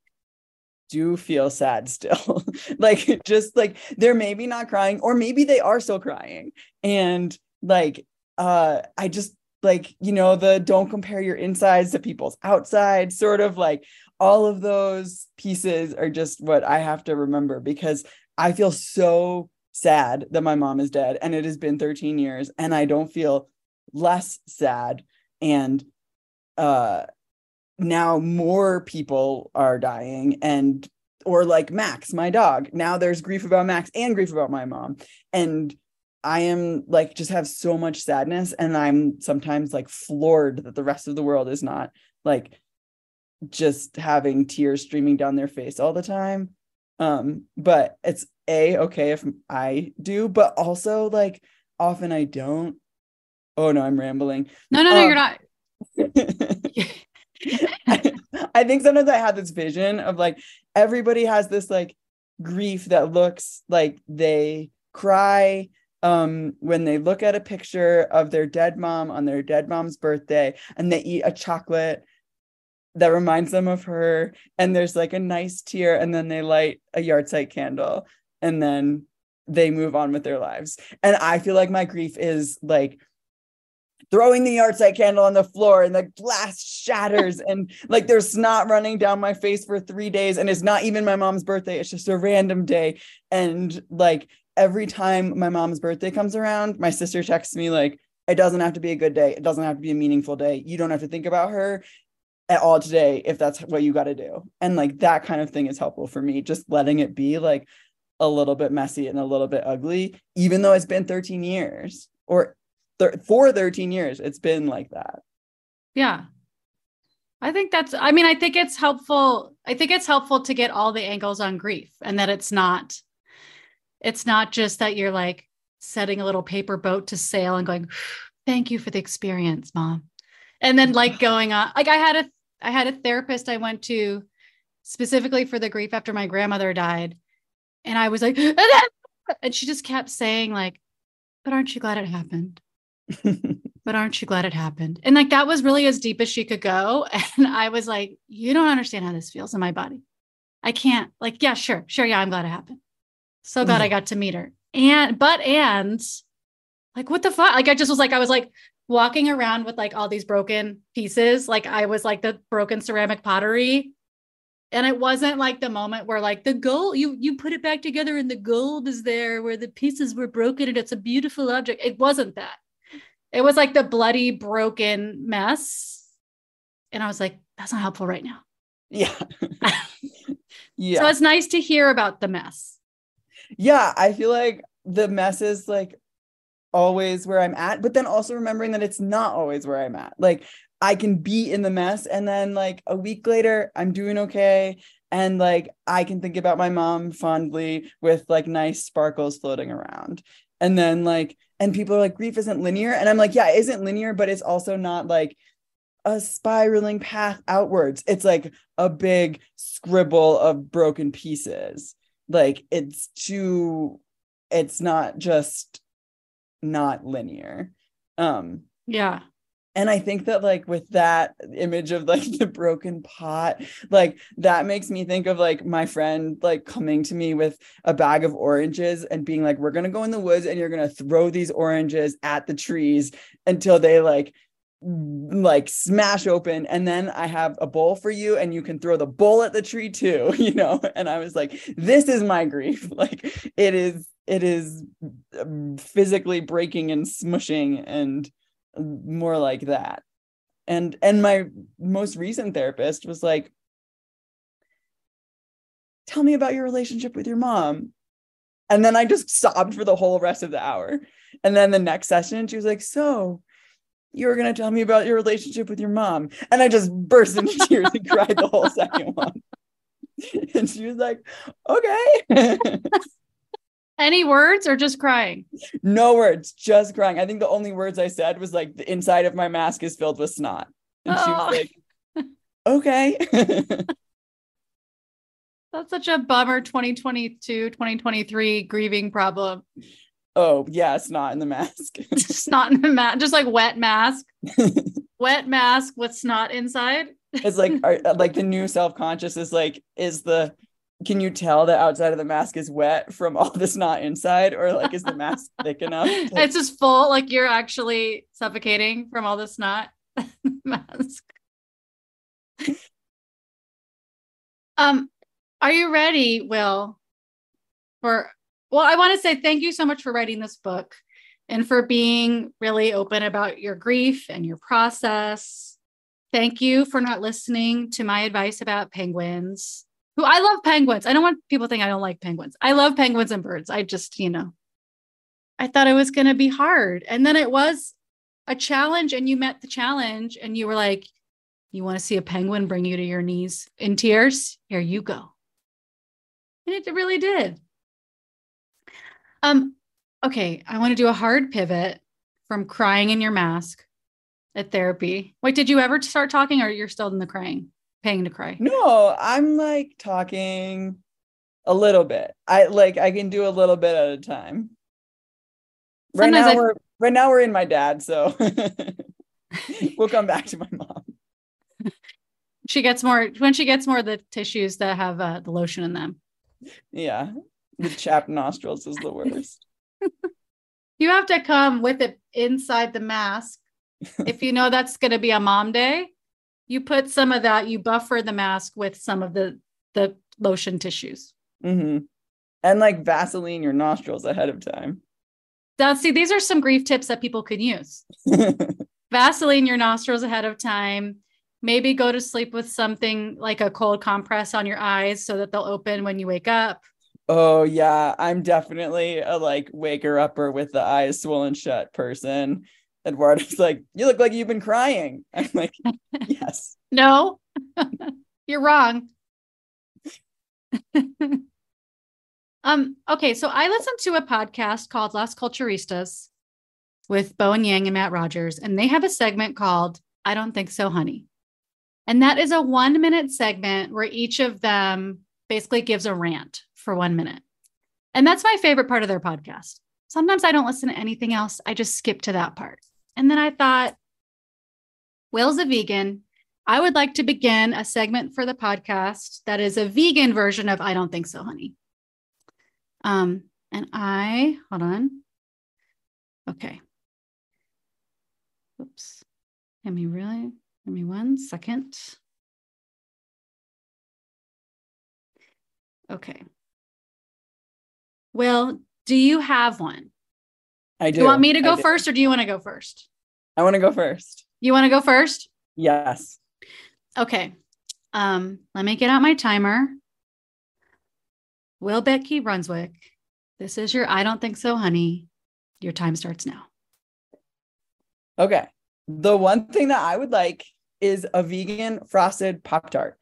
do feel sad still, like just like they're maybe not crying, or maybe they are still crying. And like, I just like, you know, the don't compare your insides to people's outsides sort of like, all of those pieces are just what I have to remember, because I feel so sad that my mom is dead and it has been 13 years and I don't feel less sad. And now more people are dying, and, or like Max, my dog, now there's grief about Max and grief about my mom. And I am like, just have so much sadness. And I'm sometimes like floored that the rest of the world is not like just having tears streaming down their face all the time. But it's okay if I do, but also like often I don't. Oh no, I'm rambling. No, you're not. I think sometimes I have this vision of like, everybody has this like grief that looks like they cry when they look at a picture of their dead mom on their dead mom's birthday, and they eat a chocolate that reminds them of her, and there's like a nice tear, and then they light a yahrzeit candle, and then they move on with their lives. And I feel like my grief is like throwing the yahrzeit candle on the floor and the glass shatters and like there's snot running down my face for 3 days, and it's not even my mom's birthday, it's just a random day. And like every time my mom's birthday comes around, my sister texts me like, it doesn't have to be a good day, it doesn't have to be a meaningful day, you don't have to think about her at all today if that's what you got to do. And like that kind of thing is helpful for me, just letting it be like a little bit messy and a little bit ugly, even though it's been 13 years or for 13 years it's been like that. Yeah, I think it's helpful. I think it's helpful to get all the angles on grief, and that it's not just that you're like setting a little paper boat to sail and going, thank you for the experience, Mom. And then like going on, like I had a therapist I went to specifically for the grief after my grandmother died. And I was like, and she just kept saying like, but aren't you glad it happened? But aren't you glad it happened? And like, that was really as deep as she could go. And I was like, you don't understand how this feels in my body. I can't like, yeah, sure. Yeah. I'm glad it happened. So glad I got to meet her. And like, what the fuck? Like, I just was like, I was like walking around with like all these broken pieces. Like I was like the broken ceramic pottery. And it wasn't like the moment where like the gold, you put it back together and the gold is there where the pieces were broken and it's a beautiful object. It wasn't that. It was like the bloody broken mess. And I was like, that's not helpful right now. Yeah. Yeah. So it's nice to hear about the mess. Yeah. I feel like the mess is like always where I'm at, but then also remembering that it's not always where I'm at. Like I can be in the mess and then like a week later I'm doing okay. And like, I can think about my mom fondly with like nice sparkles floating around. And then like, and people are like, grief isn't linear. And I'm like, yeah, it isn't linear, but it's also not like a spiraling path outwards. It's like a big scribble of broken pieces. Like it's not just not linear. Yeah. And I think that like with that image of like the broken pot, like that makes me think of like my friend like coming to me with a bag of oranges and being like, we're going to go in the woods and you're going to throw these oranges at the trees until they like smash open. And then I have a bowl for you and you can throw the bowl at the tree too, you know? And I was like, this is my grief. Like it is physically breaking and smushing and more like that. And my most recent therapist was like, tell me about your relationship with your mom. And then I just sobbed for the whole rest of the hour. And then the next session, she was like, so you were going to tell me about your relationship with your mom. And I just burst into tears and cried the whole second one. And she was like, okay. Any words or just crying? No words, just crying. I think the only words I said was like, the inside of my mask is filled with snot. And she was like, okay. That's such a bummer 2022, 2023 grieving problem. Oh, yeah, snot in the mask. Snot in the mask, just like wet mask. Wet mask with snot inside. It's like, like the new self-conscious is like, can you tell the outside of the mask is wet from all the snot inside, or like, is the mask thick enough? It's just full. Like you're actually suffocating from all the snot mask. Are you ready, Will? I want to say thank you so much for writing this book and for being really open about your grief and your process. Thank you for not listening to my advice about penguins. Who I love penguins. I don't want people to think I don't like penguins. I love penguins and birds. I just, I thought it was going to be hard. And then it was a challenge and you met the challenge and you were like, you want to see a penguin bring you to your knees in tears? Here you go. And it really did. Okay. I want to do a hard pivot from crying in your mask at therapy. Wait, did you ever start talking or you're still in the crying? Paying to cry? No, I'm like talking a little bit. I can do a little bit at a time. Right now we're in my dad, so we'll come back to my mom. She gets more of the tissues that have the lotion in them. Yeah, the chapped nostrils is the worst. You have to come with it inside the mask. If you know that's going to be a mom day, you put some of that, you buffer the mask with some of the lotion tissues. Mm-hmm. And like Vaseline your nostrils ahead of time. Now, see, these are some grief tips that people could use. Vaseline your nostrils ahead of time. Maybe go to sleep with something like a cold compress on your eyes so that they'll open when you wake up. Oh, yeah. I'm definitely a like waker-upper with the eyes swollen shut person. Eduardo's like, you look like you've been crying. I'm like, yes. No, you're wrong. Okay, so I listened to a podcast called Las Culturistas with Bo and Yang and Matt Rogers, and they have a segment called I don't think so, honey. And that is a 1-minute segment where each of them basically gives a rant for 1 minute. And that's my favorite part of their podcast. Sometimes I don't listen to anything else. I just skip to that part. And then I thought, Will's a vegan. I would like to begin a segment for the podcast that is a vegan version of I Don't Think So, Honey. Hold on. Okay. Oops. Give me 1 second. Okay. Will, do you have one? I do. You want me to go first or do you want to go first? I want to go first. You want to go first? Yes. Okay. Let me get out my timer. Will Betke-Brunswick, this is your I Don't Think So, Honey. Your time starts now. Okay. The one thing that I would like is a vegan frosted Pop-Tart.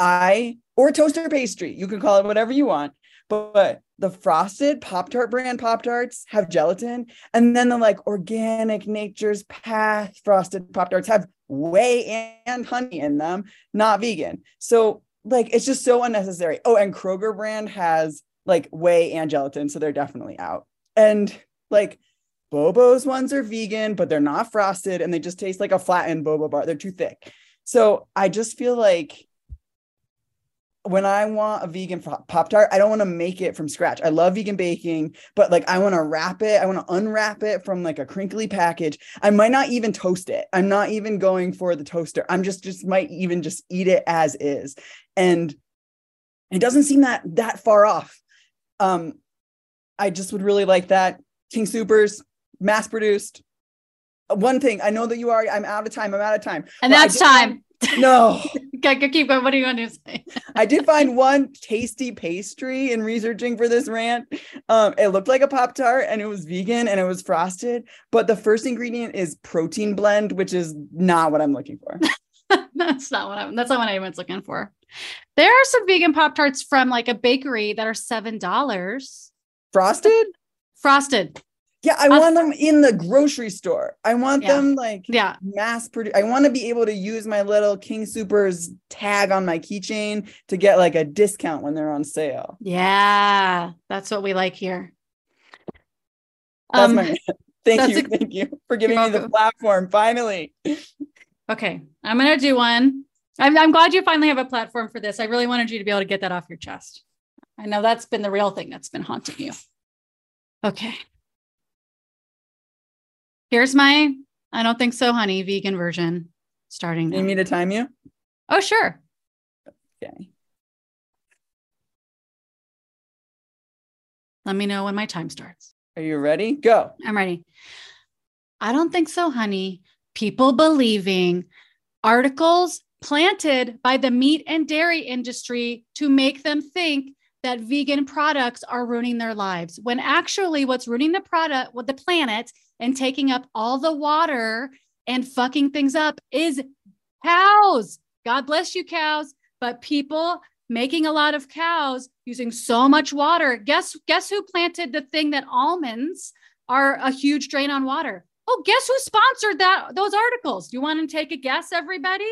Or toaster pastry. You can call it whatever you want. But the frosted Pop-Tart brand Pop-Tarts have gelatin. And then the like organic Nature's Path frosted Pop-Tarts have whey and honey in them, not vegan. So like, it's just so unnecessary. Oh, and Kroger brand has like whey and gelatin. So they're definitely out. And like Bobo's ones are vegan, but they're not frosted and they just taste like a flattened boba bar. They're too thick. So I just feel like when I want a vegan Pop-Tart, I don't want to make it from scratch. I love vegan baking, but like I want to wrap it. I want to unwrap it from like a crinkly package. I might not even toast it. I'm not even going for the toaster. I'm just might even just eat it as is. And it doesn't seem that far off. I just would really like that. King Soopers, mass produced. One thing I know that you are, I'm out of time. And well, that's time. No. Okay, keep going. What are you going to say? I did find one tasty pastry in researching for this rant. It looked like a Pop-Tart and it was vegan and it was frosted, but the first ingredient is protein blend, which is not what I'm looking for. That's not what anyone's looking for. There are some vegan Pop-Tarts from like a bakery that are $7. Frosted. Yeah, I want them in the grocery store. I want them like mass produced. I want to be able to use my little King Soopers tag on my keychain to get like a discount when they're on sale. Yeah, that's what we like here. Thank you for giving me the platform finally. Okay, I'm going to do one. I'm glad you finally have a platform for this. I really wanted you to be able to get that off your chest. I know that's been the real thing that's been haunting you. Okay. Here's my I Don't Think So, Honey vegan version starting. You need me to time you? Oh, sure. Okay. Let me know when my time starts. Are you ready? Go. I'm ready. I don't think so, honey. People believing articles planted by the meat and dairy industry to make them think that vegan products are ruining their lives, when actually what's ruining the product with the planet and taking up all the water and fucking things up is cows. God bless you, cows. But people making a lot of cows using so much water. Guess who planted the thing that almonds are a huge drain on water? Oh, guess who sponsored those articles? You want to take a guess, everybody?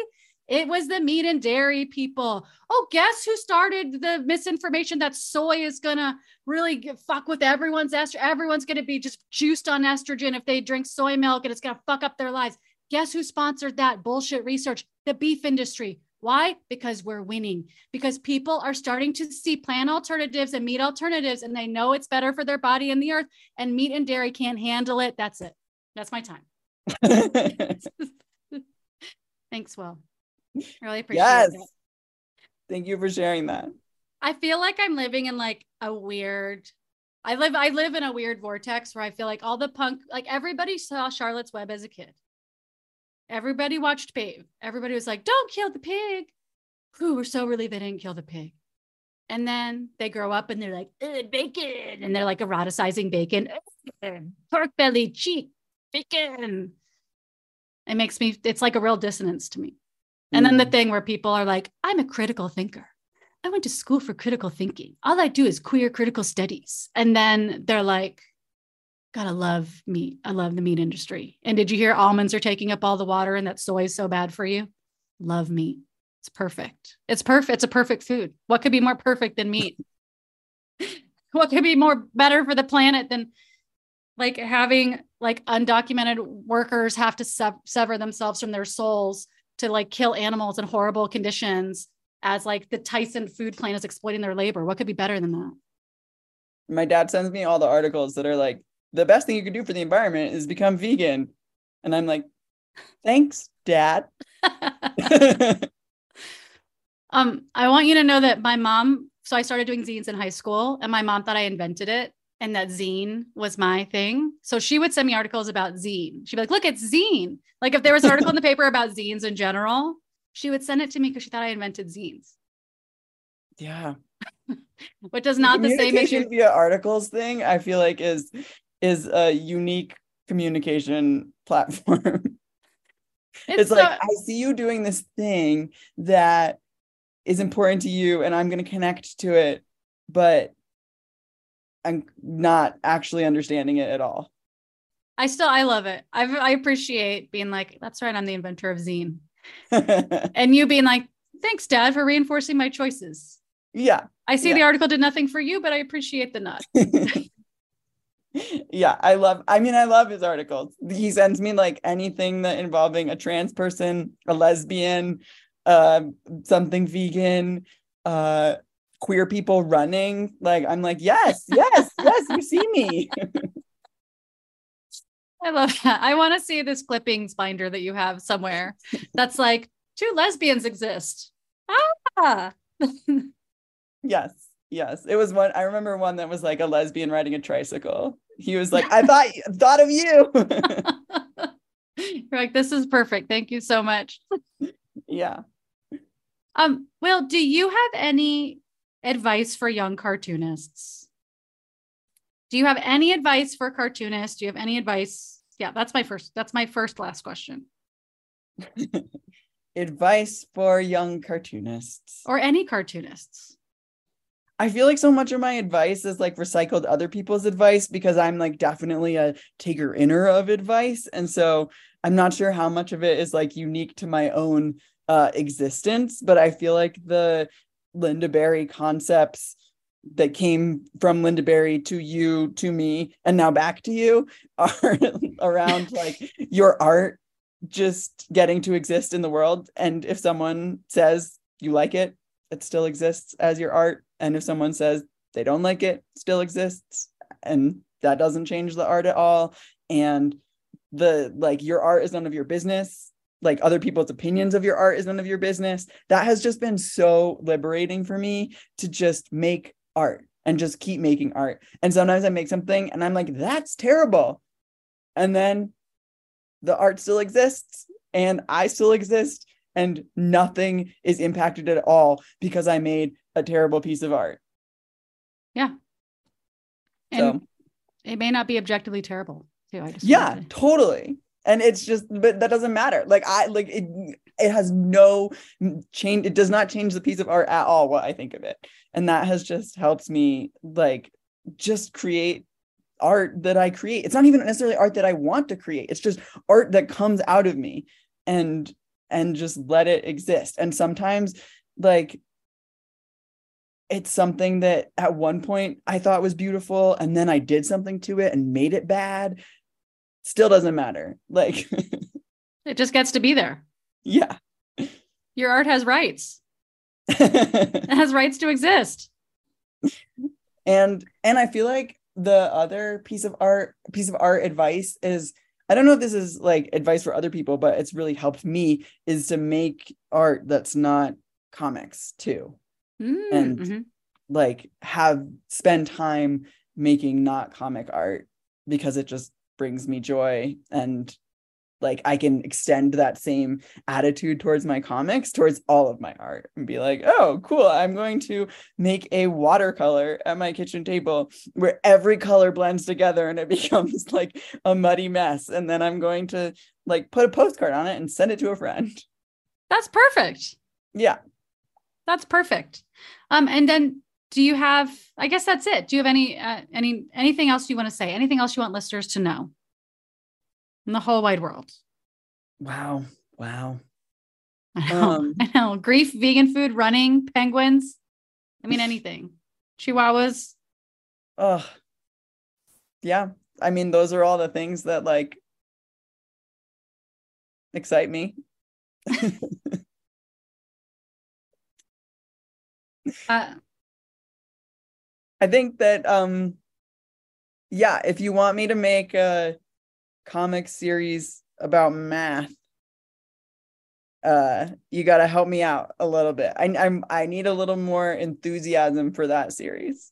It was the meat and dairy people. Oh, guess who started the misinformation that soy is going to really fuck with everyone's estrogen. Everyone's going to be just juiced on estrogen if they drink soy milk and it's going to fuck up their lives. Guess who sponsored that bullshit research? The beef industry. Why? Because we're winning. Because people are starting to see plant alternatives and meat alternatives, and they know it's better for their body and the earth, and meat and dairy can't handle it. That's it. That's my time. Thanks, Will. Really appreciate it. Thank you for sharing that. I feel like I'm living in like a weird, I live in a weird vortex where I feel like all the punk, like everybody saw Charlotte's Web as a kid. Everybody watched Babe. Everybody was like, don't kill the pig. Who were so relieved they didn't kill the pig. And then they grow up and they're like, bacon. And they're like eroticizing bacon. Pork belly, cheek, bacon. It makes me, it's like a real dissonance to me. And then the thing where people are like, I'm a critical thinker. I went to school for critical thinking. All I do is queer critical studies. And then they're like, God, I love meat. I love the meat industry. And did you hear almonds are taking up all the water and that soy is so bad for you? Love meat. It's perfect. It's perfect. It's a perfect food. What could be more perfect than meat? What could be more better for the planet than like having like undocumented workers have to sever themselves from their souls to like kill animals in horrible conditions as like the Tyson food plant is exploiting their labor? What could be better than that? My dad sends me all the articles that are like, the best thing you could do for the environment is become vegan. And I'm like, thanks, Dad. I want you to know that my mom, so I started doing zines in high school and my mom thought I invented it and that zine was my thing. So she would send me articles about zine. She'd be like, look, it's zine. Like if there was an article in the paper about zines in general, she would send it to me because she thought I invented zines. Yeah. Which is not the same issue via articles thing. I feel like is a unique communication platform. It's like, I see you doing this thing that is important to you and I'm going to connect to it, but I'm not actually understanding it at all. I love it. I appreciate being like, that's right, I'm the inventor of zine. And you being like, thanks, Dad, for reinforcing my choices. Yeah. I see the article did nothing for you, but I appreciate the nod. Yeah. I love his articles. He sends me like anything that involving a trans person, a lesbian, something vegan, queer people running. Like, I'm like, yes, you see me. I love that. I want to see this clippings binder that you have somewhere. That's like, two lesbians exist. Ah. Yes. It was one. I remember one that was like a lesbian riding a tricycle. He was like, I thought of you. You're like, this is perfect. Thank you so much. Yeah. Will, do you have any advice for young cartoonists? Do you have any advice for cartoonists? Do you have any advice? Yeah, that's my first last question. Advice for young cartoonists. Or any cartoonists. I feel like so much of my advice is like recycled other people's advice because I'm like definitely a taker-inner of advice. And so I'm not sure how much of it is like unique to my own existence, but I feel like the Lynda Barry concepts that came from Lynda Barry to you, to me, and now back to you are around like your art just getting to exist in the world. And if someone says you like it, it still exists as your art. And if someone says they don't like it, it still exists. And that doesn't change the art at all. And your art is none of your business. Like other people's opinions of your art is none of your business. That has just been so liberating for me to just make art and just keep making art. And sometimes I make something and I'm like, that's terrible. And then the art still exists and I still exist and nothing is impacted at all because I made a terrible piece of art. Yeah. And it may not be objectively terrible too. Yeah, totally. And it's just, but that doesn't matter. Like it has no change. It does not change the piece of art at all, what I think of it. And that has just helped me like just create art that I create. It's not even necessarily art that I want to create. It's just art that comes out of me and just let it exist. And sometimes like it's something that at one point I thought was beautiful and then I did something to it and made it bad. Still doesn't matter. Like it just gets to be there. Yeah. Your art has rights. It has rights to exist. And I feel like the other piece of art advice is, I don't know if this is like advice for other people, but it's really helped me is to make art that's not comics too. And like spend time making not comic art because it just brings me joy. And like, I can extend that same attitude towards my comics, towards all of my art and be like, oh, cool. I'm going to make a watercolor at my kitchen table where every color blends together and it becomes like a muddy mess. And then I'm going to like put a postcard on it and send it to a friend. That's perfect. Yeah. That's perfect. And then do you have, I guess that's it. Do you have anything else you want to say? Anything else you want listeners to know in the whole wide world? Wow. Wow. I know. Grief, vegan food, running, penguins. I mean, anything. Chihuahuas. Oh, yeah. I mean, those are all the things that like excite me. I think that, if you want me to make a comic series about math, you got to help me out a little bit. I need a little more enthusiasm for that series.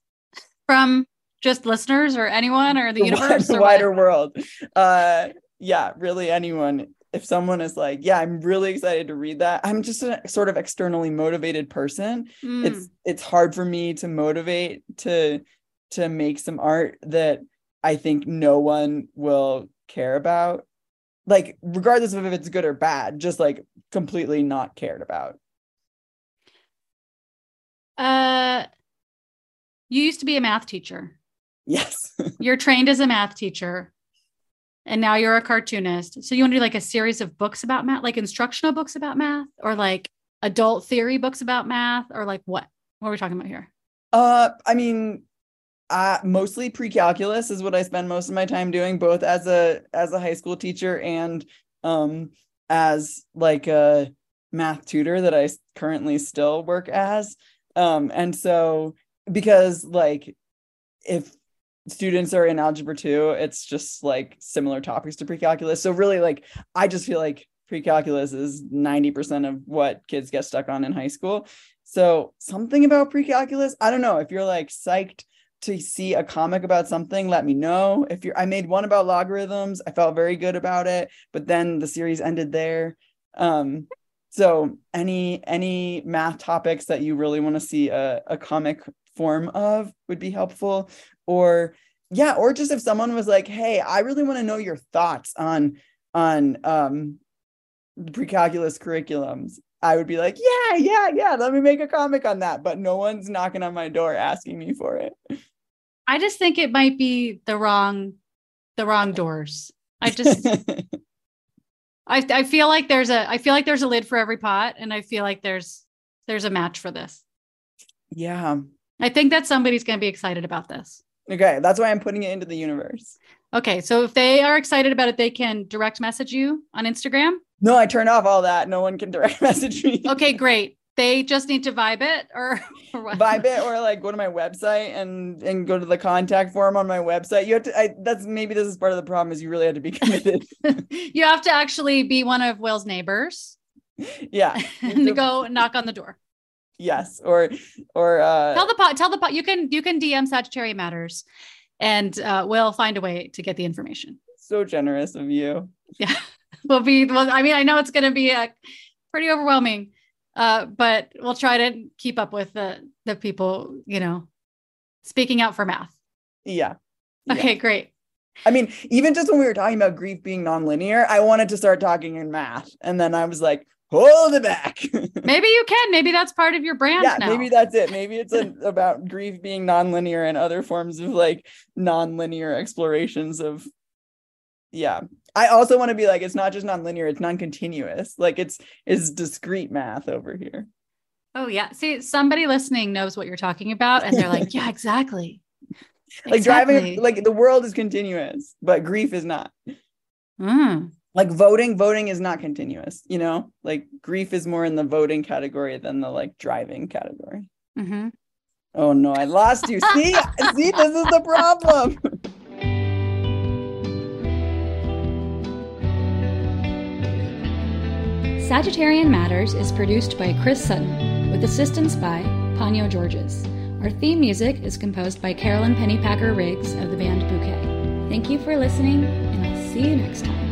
From just listeners or anyone or the universe? The wider world. Really anyone. If someone is like, yeah, I'm really excited to read that. I'm just a sort of externally motivated person. Mm. It's hard for me to motivate to make some art that I think no one will care about. Like, regardless of if it's good or bad, just like completely not cared about. You used to be a math teacher. Yes. You're trained as a math teacher. And now you're a cartoonist. So you want to do like a series of books about math, like instructional books about math, or like adult theory books about math, or like what are we talking about here? Mostly pre-calculus is what I spend most of my time doing, both as a high school teacher and as like a math tutor that I currently still work as. And so, because like if students are in algebra 2, it's just like similar topics to pre-calculus. So really, like, I just feel like pre-calculus is 90% of what kids get stuck on in high school. So something about pre-calculus, I don't know. If you're like psyched to see a comic about something, let me know. I made one about logarithms. I felt very good about it, but then the series ended there. So any math topics that you really want to see a comic form of would be helpful. Or just if someone was like, hey, I really want to know your thoughts on pre-calculus curriculums, I would be like, yeah, let me make a comic on that. But no one's knocking on my door asking me for it. I just think it might be the wrong doors. I feel like there's a lid for every pot, and I feel like there's a match for this. Yeah. I think that somebody's going to be excited about this. Okay. That's why I'm putting it into the universe. Okay. So if they are excited about it, they can direct message you on Instagram. No, I turn off all that. No one can direct message me. Okay, great. They just need to vibe it or what? Vibe it, or like go to my website and go to the contact form on my website. You have to, maybe this is part of the problem, is you really have to be committed. You have to actually be one of Will's neighbors. Yeah. And to go knock on the door. Yes. Or tell the pot, you can DM Sagittarius Matters, and we'll find a way to get the information. So generous of you. Yeah. I know it's going to be pretty overwhelming, but we'll try to keep up with the people, speaking out for math. Yeah. Okay, great. I mean, even just when we were talking about grief being nonlinear, I wanted to start talking in math. And then I was like, hold it back. Maybe you can. Maybe that's part of your brand now. Maybe that's it. Maybe it's about grief being nonlinear and other forms of like nonlinear explorations of. Yeah. I also want to be like, it's not just nonlinear, it's non-continuous. Like it's discrete math over here. Oh yeah. See, somebody listening knows what you're talking about, and they're like, yeah, exactly. Like exactly. Driving, like the world is continuous, but grief is not. Mm. Like voting is not continuous, like grief is more in the voting category than the like driving category. Mm-hmm. Oh no, I lost you. See, this is the problem. Sagittarian Matters is produced by Chris Sutton with assistance by Ponyo Georges. Our theme music is composed by Carolyn Pennypacker Riggs of the band Bouquet. Thank you for listening, and I'll see you next time.